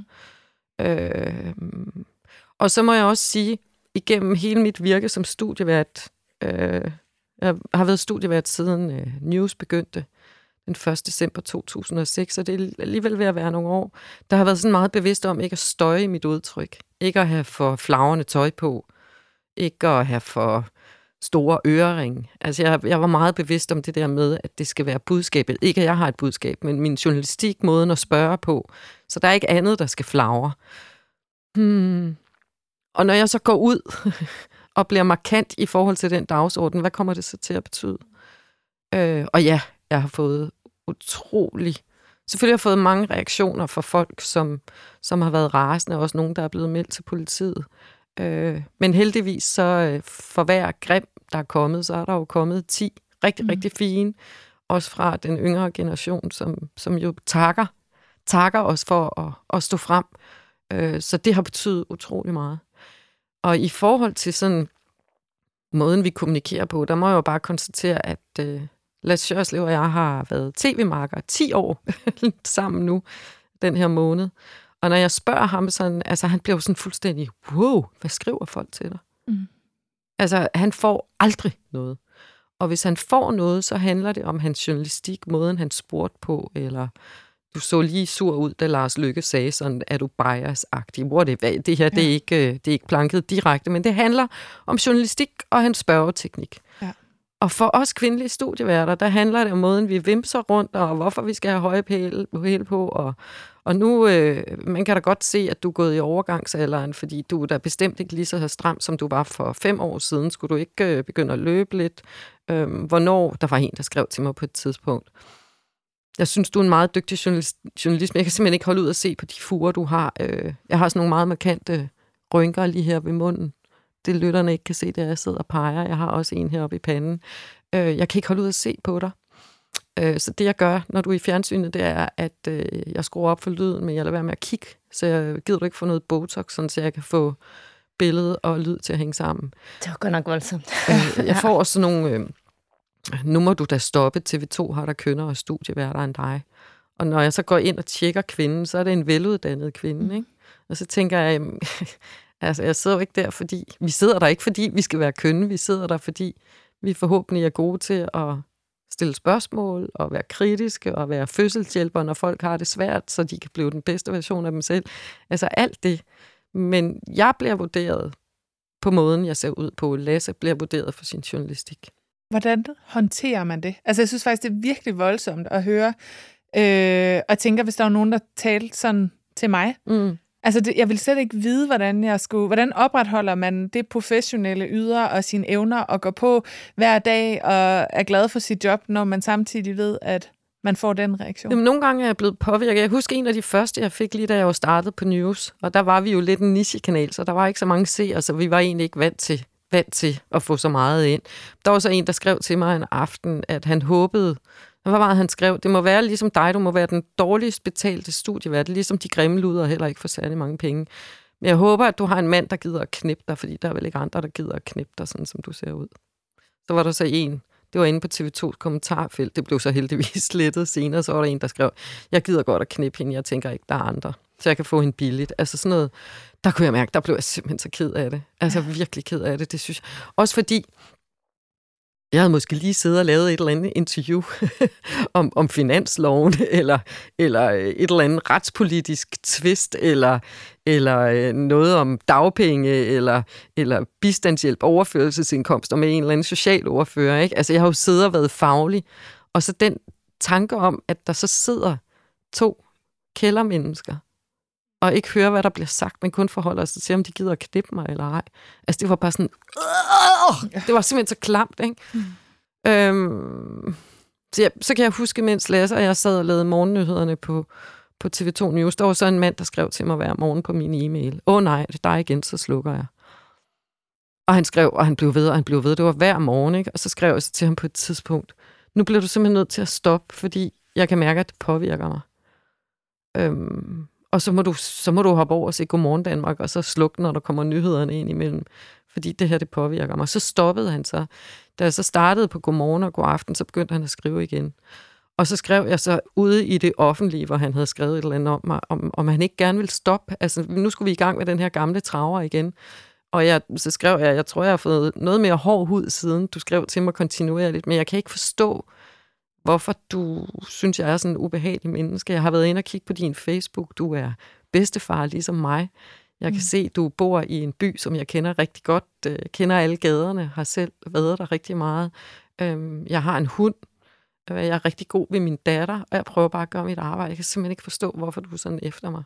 Og så må jeg også sige, igennem hele mit virke som studievært, jeg har været studievært siden News begyndte den 1. december 2006, og det er alligevel ved at være nogle år, der har været sådan meget bevidst om ikke at støje i mit udtryk, ikke at have for flagrende tøj på, ikke at have for store ørering. Altså, jeg var meget bevidst om det der med, at det skal være budskabet. Ikke, at jeg har et budskab, men min journalistik, måden at spørge på. Så der er ikke andet, der skal flagre. Og når jeg så går ud og bliver markant i forhold til den dagsorden, hvad kommer det så til at betyde? Og ja, jeg har fået selvfølgelig har jeg fået mange reaktioner fra folk, som har været rasende, og også nogen, der er blevet meldt til politiet. Men heldigvis så for hver grim, der er kommet, så er der jo kommet 10 rigtig, rigtig fine, også fra den yngre generation, som jo takker os for at stå frem. Så det har betydet utrolig meget. Og i forhold til sådan måden, vi kommunikerer på, der må jeg jo bare konstatere, at Lasse Sjørslev og jeg har været tv-marker 10 år sammen nu, den her måned. Og når jeg spørger ham sådan, altså han bliver jo sådan fuldstændig, wow, hvad skriver folk til dig? Altså han får aldrig noget. Og hvis han får noget, så handler det om hans journalistik, måden han spurgte på, eller du så lige sur ud, da Lars Løkke sagde sådan, er du bias-agtig? Hvor det her, det er ikke planket direkte, men det handler om journalistik og hans spørgeteknik. Ja. Og for os kvindelige studieværter, der handler det om måden, vi vimser rundt, og hvorfor vi skal have høje hæle på, og nu, man kan da godt se, at du er gået i overgangsalderen, fordi du er da bestemt ikke lige så stram, som du var for 5 år siden. Skulle du ikke begynde at løbe lidt? Hvornår? Der var en, der skrev til mig på et tidspunkt. Jeg synes, du er en meget dygtig journalist, men jeg kan simpelthen ikke holde ud at se på de furer, du har. Jeg har sådan nogle meget markante rynker lige her ved munden. Det lytterne ikke kan se, det er, at jeg sidder og peger. Jeg har også en heroppe i panden. Jeg kan ikke holde ud at se på dig. Så det, jeg gør, når du er i fjernsynet, det er, at jeg skruer op for lyden, men jeg lader være med at kigge, så jeg gider du ikke få noget Botox, sådan, så jeg kan få billede og lyd til at hænge sammen. Det var godt nok voldsomt. Jeg får også nogle nu må du da stoppe, TV2 har der kønner og studieværter end dig. Og når jeg så går ind og tjekker kvinden, så er det en veluddannet kvinde, ikke? Og så tænker jeg, altså, jeg sidder jo ikke der, fordi vi sidder der ikke, fordi vi skal være kønne. Vi sidder der, fordi vi forhåbentlig er gode til at stille spørgsmål og være kritiske og være fødselshjælpere, når folk har det svært, så de kan blive den bedste version af dem selv. Altså alt det. Men jeg bliver vurderet på måden, jeg ser ud på. Lasse bliver vurderet for sin journalistik. Hvordan håndterer man det? Altså, jeg synes faktisk, det er virkelig voldsomt at høre. Og tænker, hvis der var nogen, der talte sådan til mig. Mm. Altså, det, jeg ville slet ikke vide, hvordan jeg skulle... Hvordan opretholder man det professionelle ydre og sine evner og går på hver dag og er glad for sit job, når man samtidig ved, at man får den reaktion? Jamen, nogle gange er jeg blevet påvirket. Jeg husker en af de første, jeg fik lige da jeg var startet på News, og der var vi jo lidt en niche-kanal, så der var ikke så mange seere, så vi var egentlig ikke vant til at få så meget ind. Der var så en, der skrev til mig en aften, at han håbede... Hvad var det, han skrev? Det må være ligesom dig, du må være den dårligst betalte studievært, ligesom de grimme luder heller ikke får særlig mange penge. Men jeg håber, at du har en mand, der gider at knippe dig, fordi der er vel ikke andre, der gider at knippe dig, sådan som du ser ud. Så var der så en, det var inde på TV2's kommentarfelt, det blev så heldigvis slettet senere, så var der en, der skrev, jeg gider godt at knippe hende, jeg tænker ikke, der er andre, så jeg kan få hende billigt. Altså sådan noget, der kunne jeg mærke, der blev jeg simpelthen så ked af det. Altså virkelig ked af det, det synes jeg. Også fordi... Jeg havde måske lige siddet og lavet et eller andet interview om finansloven, eller et eller andet retspolitisk tvist, eller noget om dagpenge, eller bistandshjælp, overførselsindkomster med en eller anden social overfører. Ikke? Altså, jeg har jo siddet og været faglig. Og så den tanke om, at der så sidder to kældermennesker, og ikke hører, hvad der bliver sagt, men kun forholder sig til, om de gider at knippe mig eller ej. Altså, det var bare sådan... Det var simpelthen så klamt, ikke? Mm. Så kan jeg huske, mens Lasse og jeg sad og lavede morgennyhederne på TV2 News, der var så en mand, der skrev til mig hver morgen på min e-mail. Åh nej, det er dig igen, så slukker jeg. Og han skrev, og han blev ved, og han blev ved. Det var hver morgen, ikke? Og så skrev jeg så til ham på et tidspunkt, nu bliver du simpelthen nødt til at stoppe, fordi jeg kan mærke, at det påvirker mig. Og så må du hoppe over og se Godmorgen Danmark, og så slukke, når der kommer nyhederne ind imellem. Fordi det her, det påvirker mig. Så stoppede han så. Da jeg så startede på Godmorgen og Godaften, så begyndte han at skrive igen. Og så skrev jeg så ude i det offentlige, hvor han havde skrevet et eller andet om mig, om han ikke gerne ville stoppe. Altså, nu skulle vi i gang med den her gamle traver igen. Og så skrev jeg tror, jeg har fået noget mere hård hud siden. Du skrev til mig kontinuerligt, men jeg kan ikke forstå, hvorfor du synes, jeg er sådan en ubehagelig menneske. Jeg har været inde og kigge på din Facebook. Du er bedstefar, ligesom mig. Jeg kan se, du bor i en by, som jeg kender rigtig godt. Jeg kender alle gaderne, har selv været der rigtig meget. Jeg har en hund. Jeg er rigtig god ved min datter, og jeg prøver bare at gøre mit arbejde. Jeg kan simpelthen ikke forstå, hvorfor du er sådan efter mig.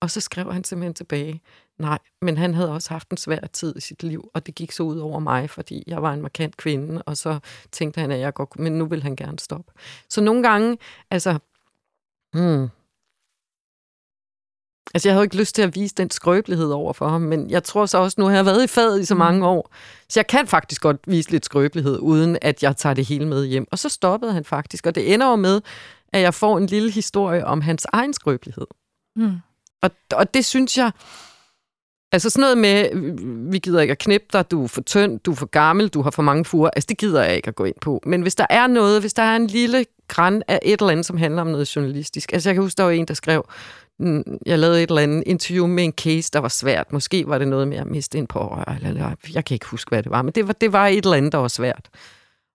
Og så skrev han simpelthen tilbage, nej, men han havde også haft en svær tid i sit liv, og det gik så ud over mig, fordi jeg var en markant kvinde, og så tænkte han, at jeg godt kunne, men nu vil han gerne stoppe. Så nogle gange, altså... Altså, jeg havde ikke lyst til at vise den skrøbelighed over for ham, men jeg tror så også, nu har jeg været i faget i så mange år, så jeg kan faktisk godt vise lidt skrøbelighed, uden at jeg tager det hele med hjem. Og så stoppede han faktisk, og det ender jo med, at jeg får en lille historie om hans egen skrøbelighed. Mm. Og det synes jeg... Altså sådan noget med, vi gider ikke at knippe dig, du er for tynd, du er for gammel, du har for mange furer. Altså det gider jeg ikke at gå ind på. Men hvis der er noget, hvis der er en lille gran af et eller andet, som handler om noget journalistisk. Altså jeg kan huske, der var en, der skrev, jeg lavede et eller andet interview med en case, der var svært. Måske var det noget med at miste en pårørende, eller jeg kan ikke huske, hvad det var. Men det var et eller andet, der var svært.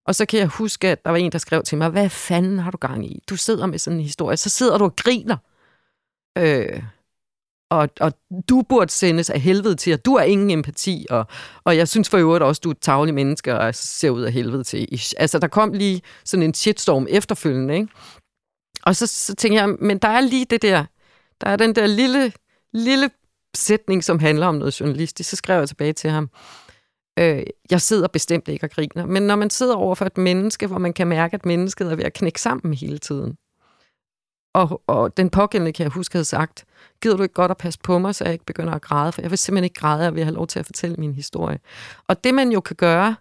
Og så kan jeg huske, at der var en, der skrev til mig, hvad fanden har du gang i? Du sidder med sådan en historie, så sidder du og griner. Og du burde sendes af helvede til, og du har ingen empati, og jeg synes for øvrigt også, du er et tarveligt menneske, og ser ud af helvede til. Altså, der kom lige sådan en shitstorm efterfølgende, ikke? Og så tænker jeg, men der er lige det der, der er den der lille sætning, som handler om noget journalistisk. Så skrev jeg tilbage til ham, jeg sidder bestemt ikke og griner, men når man sidder over for et menneske, hvor man kan mærke, at mennesket er ved at knække sammen hele tiden, og den pågældende, kan jeg huske, havde sagt, gider du ikke godt at passe på mig, så jeg ikke begynder at græde, for jeg vil simpelthen ikke græde, og jeg vil have lov til at fortælle min historie. Og det, man jo kan gøre,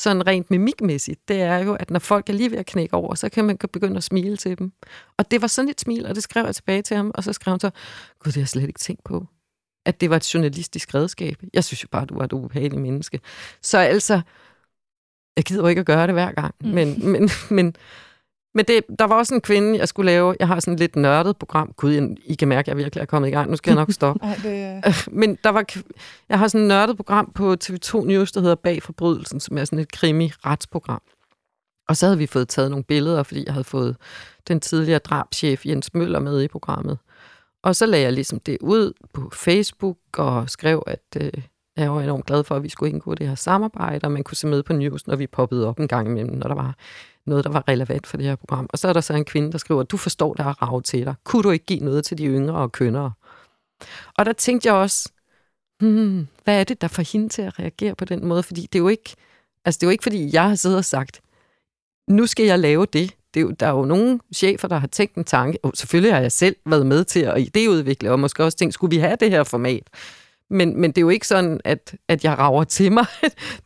sådan rent mimikmæssigt, det er jo, at når folk er lige ved at knække over, så kan man begynde at smile til dem. Og det var sådan et smil, og det skrev jeg tilbage til ham, og så skrev han så, gud, det har jeg slet ikke tænkt på, at det var et journalistisk redskab. Jeg synes jo bare, du var et ubehageligt menneske. Så altså, jeg gider jo ikke at gøre det hver gang, men det, der var også en kvinde, jeg skulle lave. Jeg har sådan et lidt nørdet program. Gud, I kan mærke, at jeg virkelig er kommet i gang. Nu skal jeg nok stoppe. Ej, men jeg har sådan et nørdet program på TV2 News, der hedder Bag forbrydelsen, som er sådan et krimi-retsprogram. Og så havde vi fået taget nogle billeder, fordi jeg havde fået den tidligere drabschef Jens Møller med i programmet. Og så lagde jeg ligesom det ud på Facebook og skrev, at Jeg var enormt glad for, at vi skulle indgå det her samarbejde, og man kunne se med på News, når vi poppede op en gang imellem, når der var noget, der var relevant for det her program. Og så er der så en kvinde, der skriver, du forstår, der er rav til dig. Kunne du ikke give noget til de yngre og kønnere? Og der tænkte jeg også, hvad er det, der får hende til at reagere på den måde? Fordi det er jo ikke, altså det er jo ikke fordi jeg har siddet og sagt, nu skal jeg lave det. Der er jo nogle chefer, der har tænkt en tanke. Selvfølgelig har jeg selv været med til at idéudvikle, og måske også tænkt, skulle vi have det her format? Men det er jo ikke sådan, at jeg rager til mig.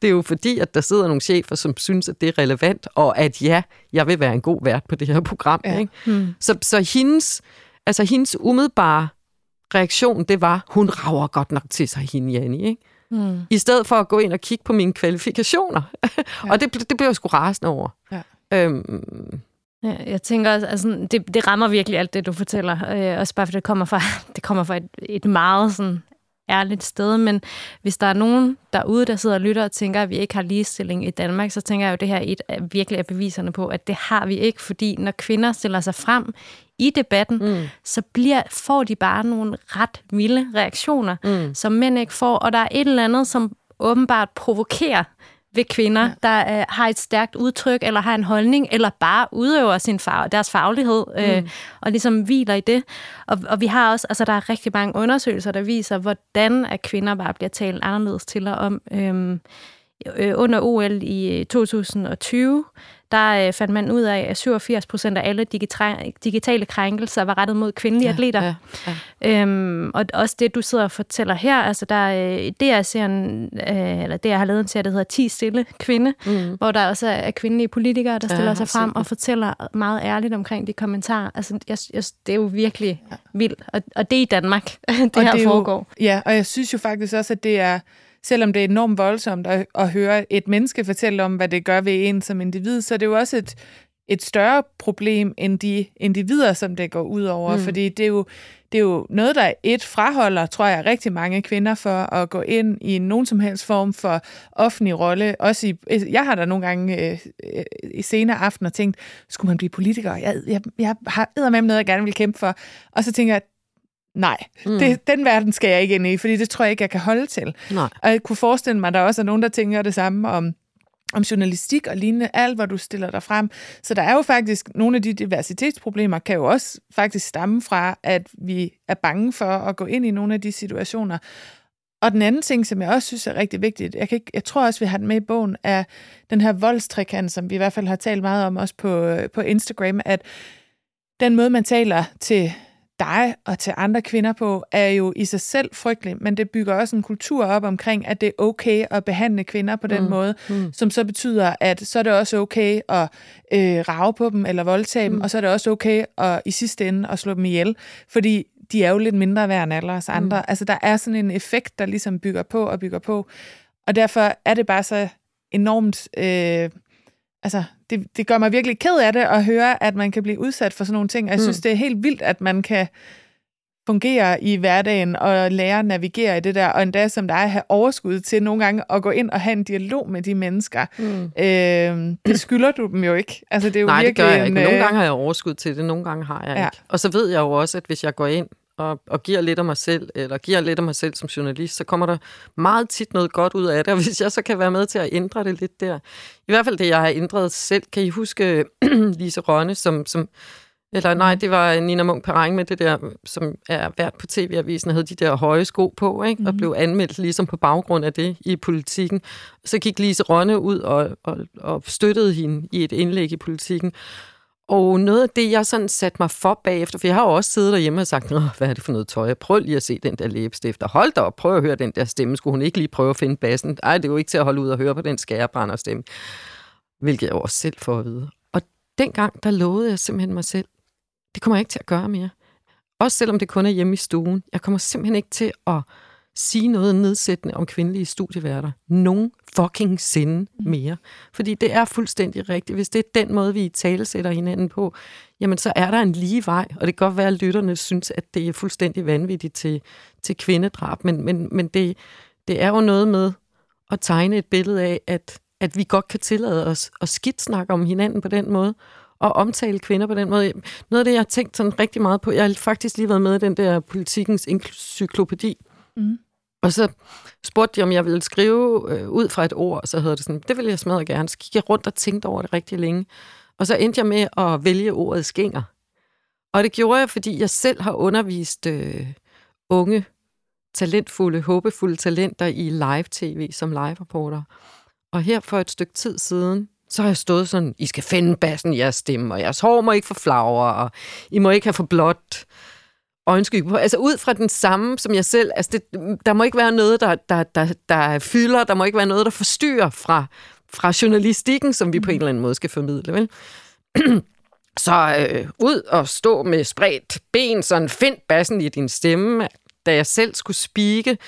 Det er jo fordi, at der sidder nogle chefer, som synes, at det er relevant, og at ja, jeg vil være en god vært på det her program. Ja. Ikke? Så hendes umiddelbare reaktion, det var, hun rager godt nok til sig, hende Janni, ikke? I stedet for at gå ind og kigge på mine kvalifikationer. Ja. Og det blev jeg sgu rasende over. Ja. Ja, jeg tænker også, altså, det rammer virkelig alt det, du fortæller. Også bare, fordi det kommer fra et meget sådan ærligt sted. Men hvis der er nogen derude, der sidder og lytter og tænker, at vi ikke har ligestilling i Danmark, så tænker jeg jo, det her virkelig er beviserne på, at det har vi ikke. Fordi når kvinder stiller sig frem i debatten, så får de bare nogle ret vilde reaktioner, som mænd ikke får. Og der er et eller andet, som åbenbart provokerer ved kvinder, der har et stærkt udtryk, eller har en holdning, eller bare udøver deres faglighed, og ligesom hviler i det. Og vi har også, altså der er rigtig mange undersøgelser, der viser, hvordan at kvinder bare bliver talt anderledes til og om. Under OL i 2020, der fandt man ud af, at 87% af alle digitale krænkelser var rettet mod kvindelige atleter. Ja. Og også det, du sidder og fortæller her, altså jeg har lavet en serie, der hedder 10 stille kvinde, hvor der også er kvindelige politikere, der stiller sig frem og fortæller meget ærligt omkring de kommentarer. Altså, det er jo virkelig vildt, og det er i Danmark, det og her det foregår. Jo, ja, og jeg synes jo faktisk også, at det er, selvom det er enormt voldsomt at høre et menneske fortælle om, hvad det gør ved en som individ, så det er jo også et større problem end de individer, som det går ud over. Fordi det er jo noget, der fraholder, tror jeg, rigtig mange kvinder for at gå ind i nogen som helst form for offentlig rolle. Også jeg har da nogle gange i senere aftener tænkt, skulle man blive politiker? Jeg har eddermame noget, jeg gerne vil kæmpe for. Og så tænker jeg, nej, den verden skal jeg ikke ind i, fordi det tror jeg ikke, jeg kan holde til. Nej. Og jeg kunne forestille mig, at der også er nogen, der tænker det samme om journalistik og lignende, alt, hvor du stiller dig frem. Så der er jo faktisk, nogle af de diversitetsproblemer kan jo også faktisk stamme fra, at vi er bange for at gå ind i nogle af de situationer. Og den anden ting, som jeg også synes er rigtig vigtigt, jeg tror også, vi har den med i bogen, er den her voldstrekant, som vi i hvert fald har talt meget om også på Instagram, at den måde, man taler til dig og til andre kvinder på, er jo i sig selv frygtelig, men det bygger også en kultur op omkring, at det er okay at behandle kvinder på den måde, som så betyder, at så er det også okay at rage på dem eller voldtage dem, og så er det også okay at i sidste ende at slå dem ihjel, fordi de er jo lidt mindre værd end alle os andre. Altså der er sådan en effekt, der ligesom bygger på og bygger på, og derfor er det bare så enormt... det gør mig virkelig ked af det at høre, at man kan blive udsat for sådan nogle ting. Og jeg synes, det er helt vildt, at man kan fungere i hverdagen og lære at navigere i det der. Og endda som dig have overskud til nogle gange at gå ind og have en dialog med de mennesker. Det skylder du dem jo ikke. Altså, det er jo nej, virkelig det gør jeg ikke. Nogle gange har jeg overskud til det, nogle gange har jeg ikke. Og så ved jeg jo også, at hvis jeg går ind og giver lidt af mig selv, eller giver lidt af mig selv som journalist, så kommer der meget tit noget godt ud af det, og hvis jeg så kan være med til at ændre det lidt der. I hvert fald det, jeg har ændret selv. Kan I huske Lise Rønne, det var Nina Munk Perang med det der, som er vært på TV-avisen, og havde de der høje sko på, ikke? Og blev anmeldt ligesom på baggrund af det i Politikken. Så gik Lise Rønne ud og støttede hende i et indlæg i Politikken. Og noget af det, jeg sådan satte mig for bagefter, for jeg har jo også siddet derhjemme og sagt, hvad er det for noget tøj? Prøv lige at se den der læbestifter. Hold da op, prøv at høre den der stemme. Skulle hun ikke lige prøve at finde bassen? Ej, det er jo ikke til at holde ud og høre på den skærebrænderstemme. Hvilket jeg også selv får at vide. Og dengang, der lovede jeg simpelthen mig selv, det kommer jeg ikke til at gøre mere. Også selvom det kun er hjemme i stuen. Jeg kommer simpelthen ikke til at sige noget nedsættende om kvindelige studieværter. Nogen fucking sinde mere. Fordi det er fuldstændig rigtigt. Hvis det er den måde, vi i tale sætter hinanden på, jamen så er der en lige vej, og det kan godt være, at lytterne synes, at det er fuldstændig vanvittigt til kvindedrab, men det er jo noget med at tegne et billede af, at vi godt kan tillade os at skitsnakke om hinanden på den måde, og omtale kvinder på den måde. Noget af det, jeg har tænkt sådan rigtig meget på, jeg har faktisk lige været med i den der Politikens encyklopædi, Og så spurgte de, om jeg ville skrive ud fra et ord, og så hedder det sådan, det ville jeg smadre gerne. Så gik jeg rundt og tænkte over det rigtig længe. Og så endte jeg med at vælge ordet skænger. Og det gjorde jeg, fordi jeg selv har undervist unge, talentfulde, håbefulde talenter i live-tv som live-reporter. Og her for et stykke tid siden, så har jeg stået sådan, I skal finde bassen i jeres stemme, og jeres hår må ikke få flagre, og I må ikke have for blåt øjenskygge på. Altså ud fra den samme, som jeg selv, altså det, der må ikke være noget, der fylder, der må ikke være noget, der forstyrrer fra journalistikken, som vi på en eller anden måde skal formidle, vel? Så ud og stå med spredt ben, sådan find bassen i din stemme. Da jeg selv skulle speake,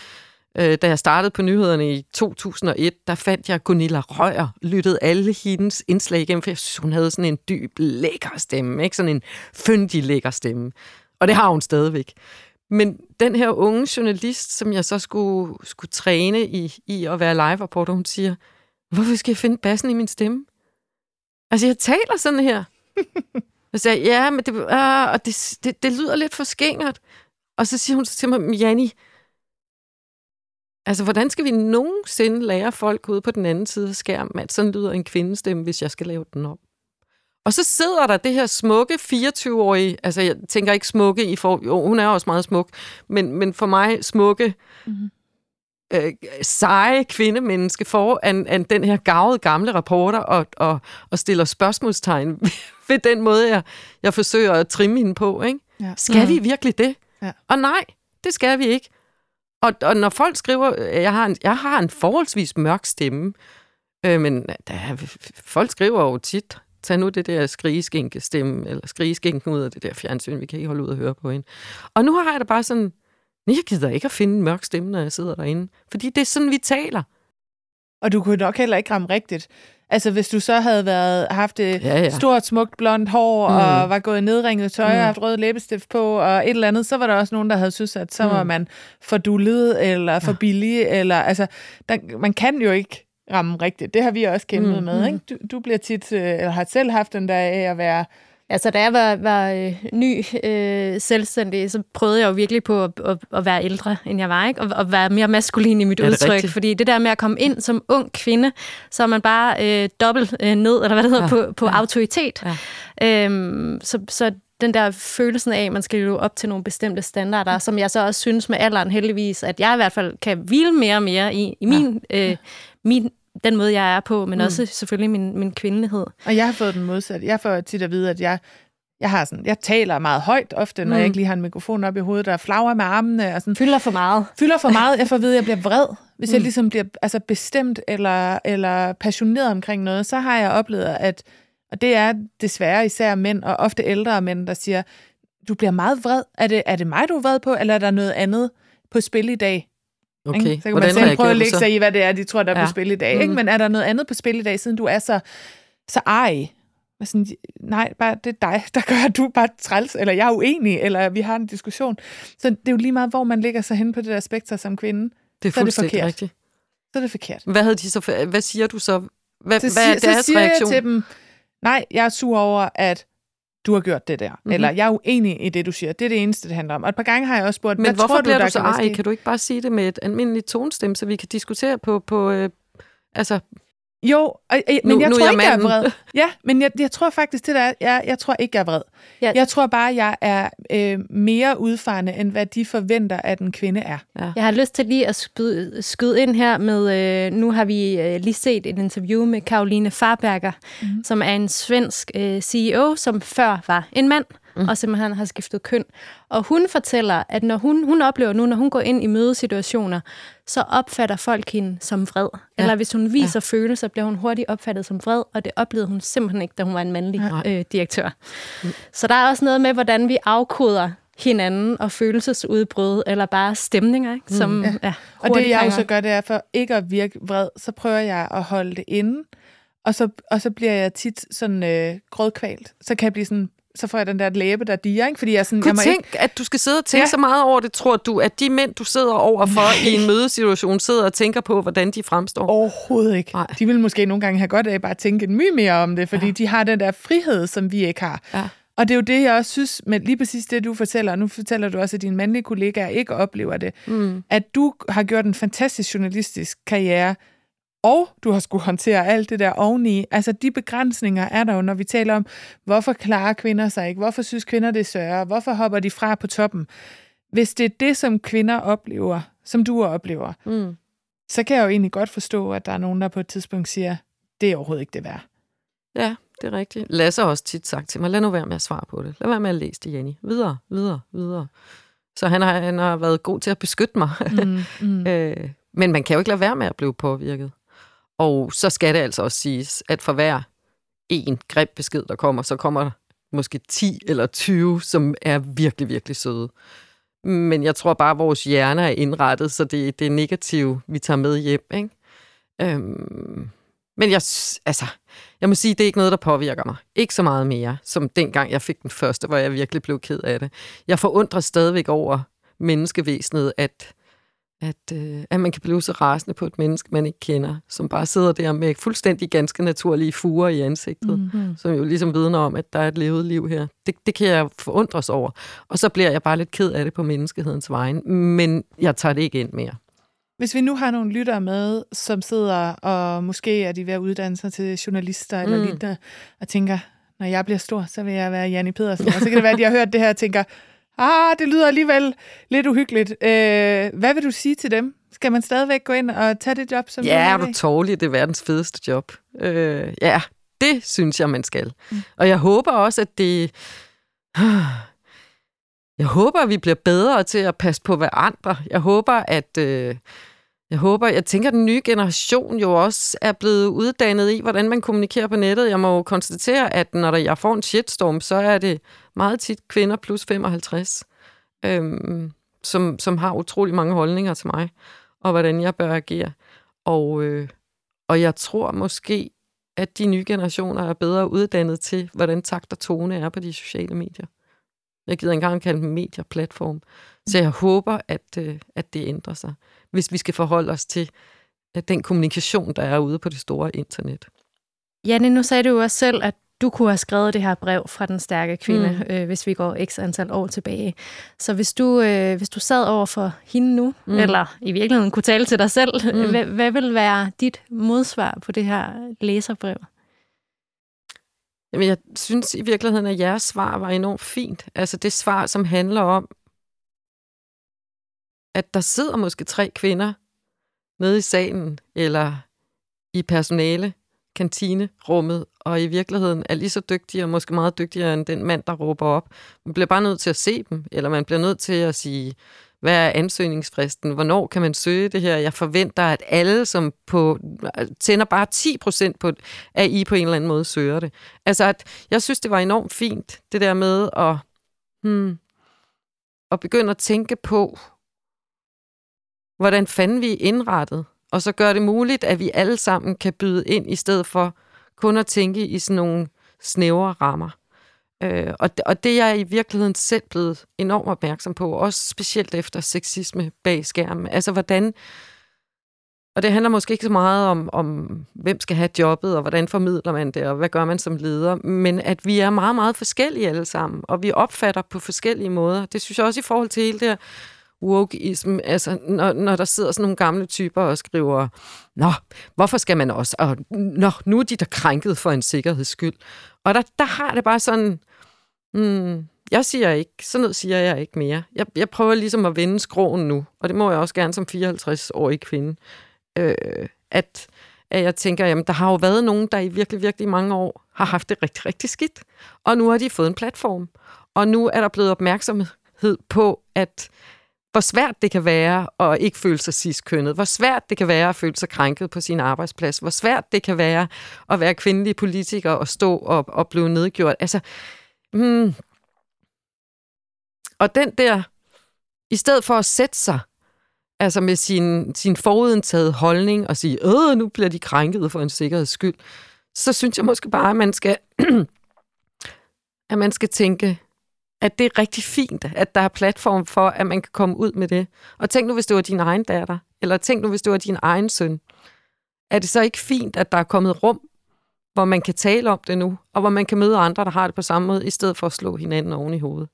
da jeg startede på nyhederne i 2001, der fandt jeg Gunilla Røger, lyttede alle hendes indslag igennem, for jeg synes, hun havde sådan en dyb, lækker stemme, ikke? Sådan en fyndig, lækker stemme. Og det har hun stadigvæk. Men den her unge journalist, som jeg så skulle træne i at være live-reporter, hun siger, hvorfor skal jeg finde bassen i min stemme? Altså, jeg taler sådan her. Og så jeg, ja, men det lyder lidt for skængert. Og så siger hun så til mig, Janni, altså, hvordan skal vi nogensinde lære folk ude på den anden side af skærmen, at sådan lyder en kvindestemme, hvis jeg skal lave den op? Og så sidder der det her smukke 24-årige, altså jeg tænker ikke smukke, hun er også meget smuk, men for mig smukke, seje kvindemenneske foran den her gavede gamle reporter og stiller spørgsmålstegn ved den måde, jeg forsøger at trimme hende på, ikke? Ja. Skal vi virkelig det? Ja. Og nej, det skal vi ikke. Og når folk skriver, at jeg har en forholdsvis mørk stemme, men folk skriver jo tit, tag nu det der skrigeskænkestemme, eller skrigeskænken ud af det der fjernsyn, vi kan ikke holde ud at høre på hende. Og nu har jeg da bare sådan, jeg gider ikke at finde en mørk stemme, når jeg sidder derinde, fordi det er sådan, vi taler. Og du kunne nok heller ikke ramme rigtigt. Altså, hvis du så havde haft et stort, smukt, blondt hår, og var gået i nedringet tøj, og haft rød læbestift på, og et eller andet, så var der også nogen, der havde synes, at så var man for dullet, eller for billig, eller, altså, man kan jo ikke ramme rigtigt. Det har vi også kæmpet med, ikke? Du bliver tit, eller har selv haft den der af at være... Altså, da jeg var ny selvstændig, så prøvede jeg jo virkelig på at være ældre, end jeg var, ikke? Og være mere maskulin i mit udtryk. Rigtigt? Fordi det der med at komme ind som ung kvinde, så er man bare dobbelt ned, eller hvad det hedder, på autoritet. Ja. Så den der følelsen af, at man skal leve op til nogle bestemte standarder, som jeg så også synes med alderen heldigvis, at jeg i hvert fald kan hvile mere og mere i min den måde, jeg er på, men også selvfølgelig min kvindelighed. Og jeg har fået den modsat. Jeg får tit at vide, at jeg taler meget højt ofte, når jeg ikke lige har en mikrofon op i hovedet, der flagrer med armene. Og sådan. Fylder for meget. Jeg får at vide, at jeg bliver vred. Hvis jeg ligesom bliver bestemt eller passioneret omkring noget, så har jeg oplevet, at, og det er desværre især mænd, og ofte ældre mænd, der siger, du bliver meget vred. Er det mig, du er vred på, eller er der noget andet på spil i dag? Okay. Så kan man selv prøve at lægge sig i, hvad det er, de tror, der er på spil i dag. Ikke? Men er der noget andet på spil i dag, siden du er så arg? Sådan, nej, bare det er dig, der gør, at du bare træls, eller jeg er uenig, eller vi har en diskussion. Så det er jo lige meget, hvor man ligger sig hen på det der spektrum som kvinde. Det er fuldstændig rigtigt. Så er det forkert. Hvad siger du så? Hvad er deres reaktion? Så siger jeg til dem, nej, jeg er sur over, at du har gjort det der. Mm-hmm. Eller jeg er uenig i det, du siger. Det er det eneste, det handler om. Og et par gange har jeg også spurgt, men hvorfor tror bliver du så arg? Kan du ikke bare sige det med et almindeligt tonestemme, så vi kan diskutere på altså... Jo, men jeg tror ikke, jeg er vred. Ja, men jeg tror faktisk, det der er, jeg tror ikke, jeg er vred. Ja. Jeg tror bare, jeg er mere udfarende, end hvad de forventer, at en kvinde er. Ja. Jeg har lyst til lige at skyde ind her med, nu har vi lige set et interview med Karoline Farberger, som er en svensk CEO, som før var en mand, og simpelthen har skiftet køn. Og hun fortæller, at når hun oplever nu, når hun går ind i mødesituationer, så opfatter folk hende som vred. Ja. Eller hvis hun viser følelser, bliver hun hurtigt opfattet som vred, og det oplevede hun simpelthen ikke, da hun var en mandlig direktør. Mm. Så der er også noget med, hvordan vi afkoder hinanden og følelsesudbrud, eller bare stemninger, ikke? Som og det jeg også gør, det er, for ikke at virke vred, så prøver jeg at holde det inde, og så bliver jeg tit sådan grådkvalt. Så kan jeg blive sådan, så får jeg den der læbe, der diger, ikke? Fordi jeg sådan... at du skal sidde og tænke så meget over det, tror du, at de mænd, du sidder overfor i en mødesituation, sidder og tænker på, hvordan de fremstår? Overhovedet ikke. Nej. De vil måske nogle gange have godt af bare at tænke meget mere om det, fordi de har den der frihed, som vi ikke har. Ja. Og det er jo det, jeg også synes, men lige præcis det, du fortæller, og nu fortæller du også, at dine mandlige kollegaer ikke oplever det, at du har gjort en fantastisk journalistisk karriere, og du har skulle håndtere alt det der oveni. Altså, de begrænsninger er der jo, når vi taler om, hvorfor klarer kvinder sig ikke, hvorfor synes kvinder det sørger, hvorfor hopper de fra på toppen. Hvis det er det, som kvinder oplever, som du oplever, så kan jeg jo egentlig godt forstå, at der er nogen, der på et tidspunkt siger, det er overhovedet ikke det værd. Ja, det er rigtigt. Lasse har også tit sagt til mig, lad nu være med at svare på det. Lad være med at læse det, Janni. Videre. Så han har været god til at beskytte mig. Men man kan jo ikke lade være med at blive påvirket. Og så skal det altså også siges, at for hver en grim besked, der kommer, så kommer der måske 10 eller 20, som er virkelig, virkelig søde. Men jeg tror bare, at vores hjerner er indrettet, så det er negativt, vi tager med hjem, ikke? Men jeg må sige, det er ikke noget, der påvirker mig. Ikke så meget mere, som dengang jeg fik den første, hvor jeg virkelig blev ked af det. Jeg forundrer stadigvæk over menneskevæsenet, at man kan blive så rasende på et menneske, man ikke kender, som bare sidder der med fuldstændig ganske naturlige fuger i ansigtet, som jo ligesom vidner om, at der er et levet liv her. Det kan jeg forundres over. Og så bliver jeg bare lidt ked af det på menneskehedens vegne, men jeg tager det ikke ind mere. Hvis vi nu har nogle lyttere med, som sidder og måske er de ved at uddanne sig til journalister eller lignende, og tænker, når jeg bliver stor, så vil jeg være Janni Pedersen. Og så kan det være, at de har hørt det her og tænker, det lyder alligevel lidt uhyggeligt. Hvad vil du sige til dem? Skal man stadigvæk gå ind og tage det job, som du har? Ja, er du tårlig? Det er verdens fedeste job. Ja, det synes jeg, man skal. Og jeg håber også, at det... Jeg håber, at vi bliver bedre til at passe på hverandre. Jeg tænker, at den nye generation jo også er blevet uddannet i, hvordan man kommunikerer på nettet. Jeg må jo konstatere, at når jeg får en shitstorm, så er det meget tit kvinder plus 55, som har utrolig mange holdninger til mig, og hvordan jeg bør agere. Og jeg tror måske, at de nye generationer er bedre uddannet til, hvordan takt og tone er på de sociale medier. Jeg gider engang kalde dem medieplatform. Så jeg håber, at det ændrer sig, hvis vi skal forholde os til den kommunikation, der er ude på det store internet. Janni, nu sagde du jo også selv, at du kunne have skrevet det her brev fra den stærke kvinde, hvis vi går x antal år tilbage. Så hvis du sad over for hende nu, eller i virkeligheden kunne tale til dig selv, hvad vil være dit modsvar på det her læserbrev? Jeg synes i virkeligheden, at jeres svar var enormt fint. Altså det svar, som handler om, at der sidder måske 3 kvinder nede i salen eller i personale, kantinerummet, og i virkeligheden er lige så dygtige og måske meget dygtigere end den mand, der råber op. Man bliver bare nødt til at se dem, eller man bliver nødt til at sige, hvad er ansøgningsfristen? Hvornår kan man søge det her? Jeg forventer, at alle, som tænder bare 10% på, at I på en eller anden måde søger det. Altså, jeg synes, det var enormt fint, det der med at begynde at tænke på, hvordan fanden vi er indrettet, og så gør det muligt, at vi alle sammen kan byde ind, i stedet for kun at tænke i sådan nogle snævre rammer. Og det er jeg i virkeligheden selv blevet enormt opmærksom på, også specielt efter sexisme bag skærmen. Altså hvordan, og det handler måske ikke så meget om hvem skal have jobbet, og hvordan formidler man det, og hvad gør man som leder, men at vi er meget, meget forskellige alle sammen, og vi opfatter på forskellige måder. Det synes jeg også i forhold til hele det her wokeism, altså når der sidder sådan nogle gamle typer og skriver, nå, hvorfor skal man også, og nå, nu er de der krænket for en sikkerheds skyld. Og der har det bare sådan, jeg siger ikke, sådan noget siger jeg ikke mere. Jeg prøver ligesom at vende skroen nu, og det må jeg også gerne som 54-årig kvinde, at jeg tænker, jamen der har jo været nogen, der i virkelig, virkelig mange år har haft det rigtig, rigtig skidt, og nu har de fået en platform, og nu er der blevet opmærksomhed på, at hvor svært det kan være at ikke føle sig cis-kønnet, hvor svært det kan være at føle sig krænket på sin arbejdsplads, hvor svært det kan være at være kvindelig politiker og stå og blive nedgjort. Altså, Og den der, i stedet for at sætte sig altså med sin forudindtaget holdning og sige, nu bliver de krænket for en sikkerheds skyld, så synes jeg måske bare, at man skal tænke, at det er rigtig fint, at der er platform for, at man kan komme ud med det. Og tænk nu, hvis det var din egen datter, eller tænk nu, hvis det var din egen søn. Er det så ikke fint, at der er kommet rum, hvor man kan tale om det nu, og hvor man kan møde andre, der har det på samme måde, i stedet for at slå hinanden oven i hovedet.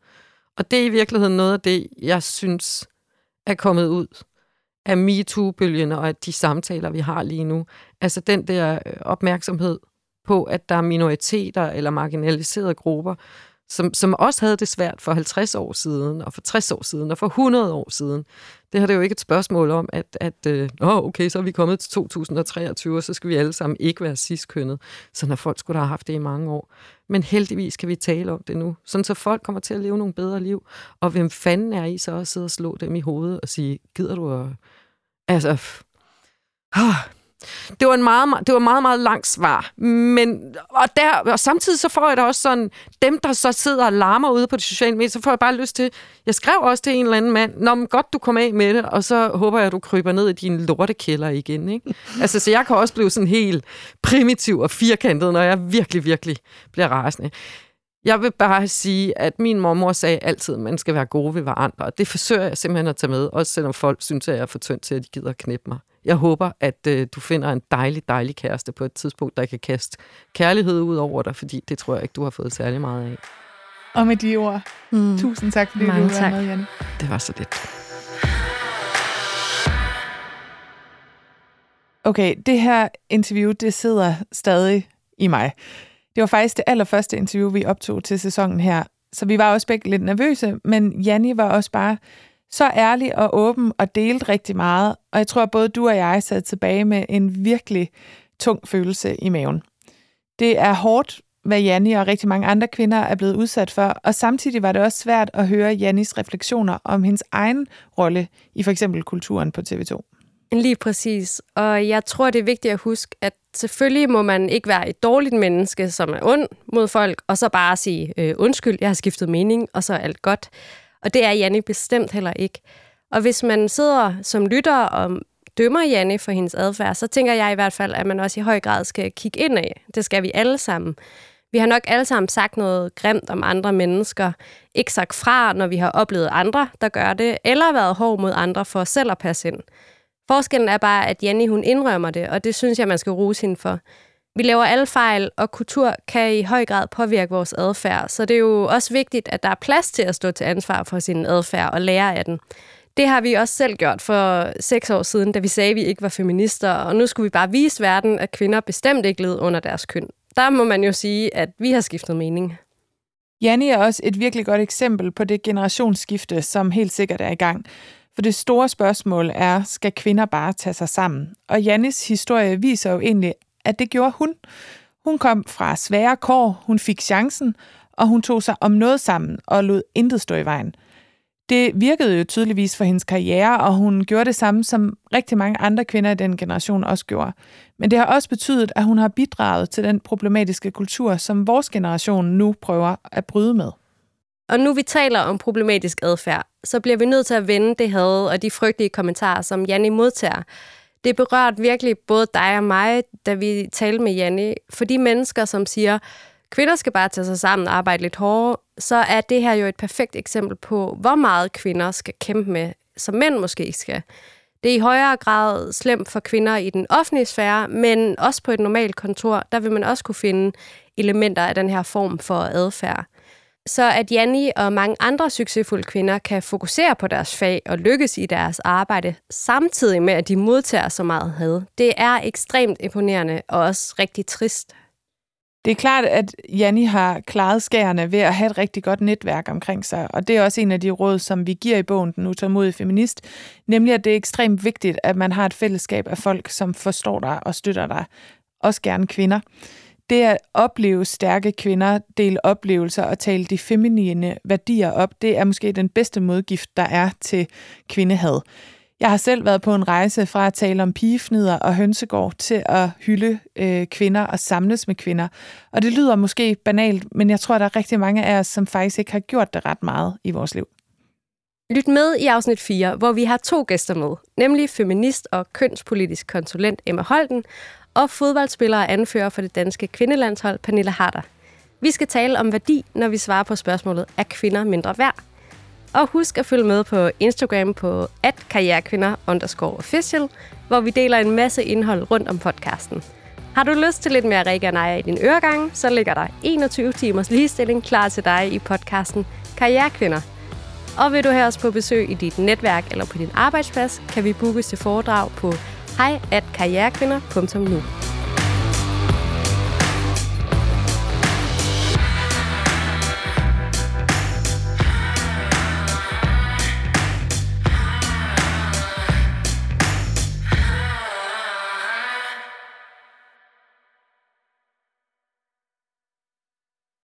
Og det er i virkeligheden noget af det, jeg synes er kommet ud af MeToo-bølgen og af de samtaler, vi har lige nu. Altså den der opmærksomhed på, at der er minoriteter eller marginaliserede grupper, som også havde det svært for 50 år siden, og for 60 år siden, og for 100 år siden. Det her det er jo ikke et spørgsmål om, at så er vi kommet til 2023, og så skal vi alle sammen ikke være cis-kønnet, sådan at folk skulle have haft det i mange år. Men heldigvis kan vi tale om det nu, sådan så folk kommer til at leve nogle bedre liv, og hvem fanden er I så også sidde og slå dem i hovedet og sige, gider du at... Det var en meget, meget langt svar. Men, og samtidig så får jeg da også sådan, dem der så sidder og larmer ude på de sociale medier, så får jeg bare lyst til, jeg skrev også til en eller anden mand, nå, men godt, du kom af med det, og så håber jeg, at du kryber ned i dine lortekælder igen, ikke? Altså, så jeg kan også blive sådan helt primitiv og firkantet, når jeg virkelig, virkelig bliver rasende. Jeg vil bare sige, at min mormor sagde altid, at man skal være gode ved hverandre, og det forsøger jeg simpelthen at tage med, også selvom folk synes, at jeg er for tynd til, at de gider at knæppe mig. Jeg håber, at du finder en dejlig, dejlig kæreste på et tidspunkt, der kan kaste kærlighed ud over dig, fordi det tror jeg ikke, du har fået særlig meget af. Og med de ord, tusind tak, fordi du var med, Janni. Det var så lidt. Okay, det her interview, det sidder stadig i mig. Det var faktisk det allerførste interview, vi optog til sæsonen her, så vi var også begge lidt nervøse, men Janni var også bare så ærlig og åben og delte rigtig meget, og jeg tror, både du og jeg sad tilbage med en virkelig tung følelse i maven. Det er hårdt, hvad Janni og rigtig mange andre kvinder er blevet udsat for, og samtidig var det også svært at høre Jannis refleksioner om hendes egen rolle i for eksempel kulturen på TV2. Lige præcis, og jeg tror, det er vigtigt at huske, at selvfølgelig må man ikke være et dårligt menneske, som er ond mod folk, og så bare sige, undskyld, jeg har skiftet mening, og så er alt godt. Og det er Janni bestemt heller ikke. Og hvis man sidder som lytter og dømmer Janni for hendes adfærd, så tænker jeg i hvert fald, at man også i høj grad skal kigge indad. Det skal vi alle sammen. Vi har nok alle sammen sagt noget grimt om andre mennesker. Ikke sagt fra, når vi har oplevet andre, der gør det, eller været hård mod andre for selv at passe ind. Forskellen er bare, at Janni hun indrømmer det, og det synes jeg, man skal rose hende for. Vi laver alle fejl, og kultur kan i høj grad påvirke vores adfærd, så det er jo også vigtigt, at der er plads til at stå til ansvar for sin adfærd og lære af den. Det har vi også selv gjort for 6 år siden, da vi sagde, at vi ikke var feminister, og nu skulle vi bare vise verden, at kvinder bestemt ikke led under deres køn. Der må man jo sige, at vi har skiftet mening. Janni er også et virkelig godt eksempel på det generationsskifte, som helt sikkert er i gang. For det store spørgsmål er, skal kvinder bare tage sig sammen? Og Jannis historie viser jo egentlig, at det gjorde hun. Hun kom fra svære kår, hun fik chancen, og hun tog sig om noget sammen og lod intet stå i vejen. Det virkede jo tydeligvis for hendes karriere, og hun gjorde det samme, som rigtig mange andre kvinder i den generation også gjorde. Men det har også betydet, at hun har bidraget til den problematiske kultur, som vores generation nu prøver at bryde med. Og nu vi taler om problematisk adfærd, så bliver vi nødt til at vende det had og de frygtelige kommentarer, som Janni modtager. Det berørte virkelig både dig og mig, da vi talte med Janni. For de mennesker, som siger, kvinder skal bare tage sig sammen og arbejde lidt hårdere, så er det her jo et perfekt eksempel på, hvor meget kvinder skal kæmpe med, som mænd måske ikke skal. Det er i højere grad slemt for kvinder i den offentlige sfære, men også på et normalt kontor, der vil man også kunne finde elementer af den her form for adfærd. Så at Janni og mange andre succesfulde kvinder kan fokusere på deres fag og lykkes i deres arbejde, samtidig med, at de modtager så meget had, det er ekstremt imponerende og også rigtig trist. Det er klart, at Janni har klaret skærene ved at have et rigtig godt netværk omkring sig, og det er også en af de råd, som vi giver i bogen Den Utålmodige Feminist, nemlig at det er ekstremt vigtigt, at man har et fællesskab af folk, som forstår dig og støtter dig, også gerne kvinder. Det at opleve stærke kvinder, dele oplevelser og tale de feminine værdier op, det er måske den bedste modgift, der er til kvindehad. Jeg har selv været på en rejse fra at tale om pigefnider og hønsegård til at hylde kvinder og samles med kvinder. Og det lyder måske banalt, men jeg tror, der er rigtig mange af os, som faktisk ikke har gjort det ret meget i vores liv. Lyt med i afsnit 4, hvor vi har 2 gæster med, nemlig feminist og kønspolitisk konsulent Emma Holten, og fodboldspiller og anfører for det danske kvindelandshold, Pernille Harder. Vi skal tale om værdi, når vi svarer på spørgsmålet, er kvinder mindre værd? Og husk at følge med på Instagram på @karrierekvinder_official, hvor vi deler en masse indhold rundt om podcasten. Har du lyst til lidt mere Rikke og Naja i din øregange, så ligger der 21 timers ligestilling klar til dig i podcasten Karrierekvinder. Og vil du have os på besøg i dit netværk eller på din arbejdsplads, kan vi bookes til foredrag på hej@karrierekvinder.nu.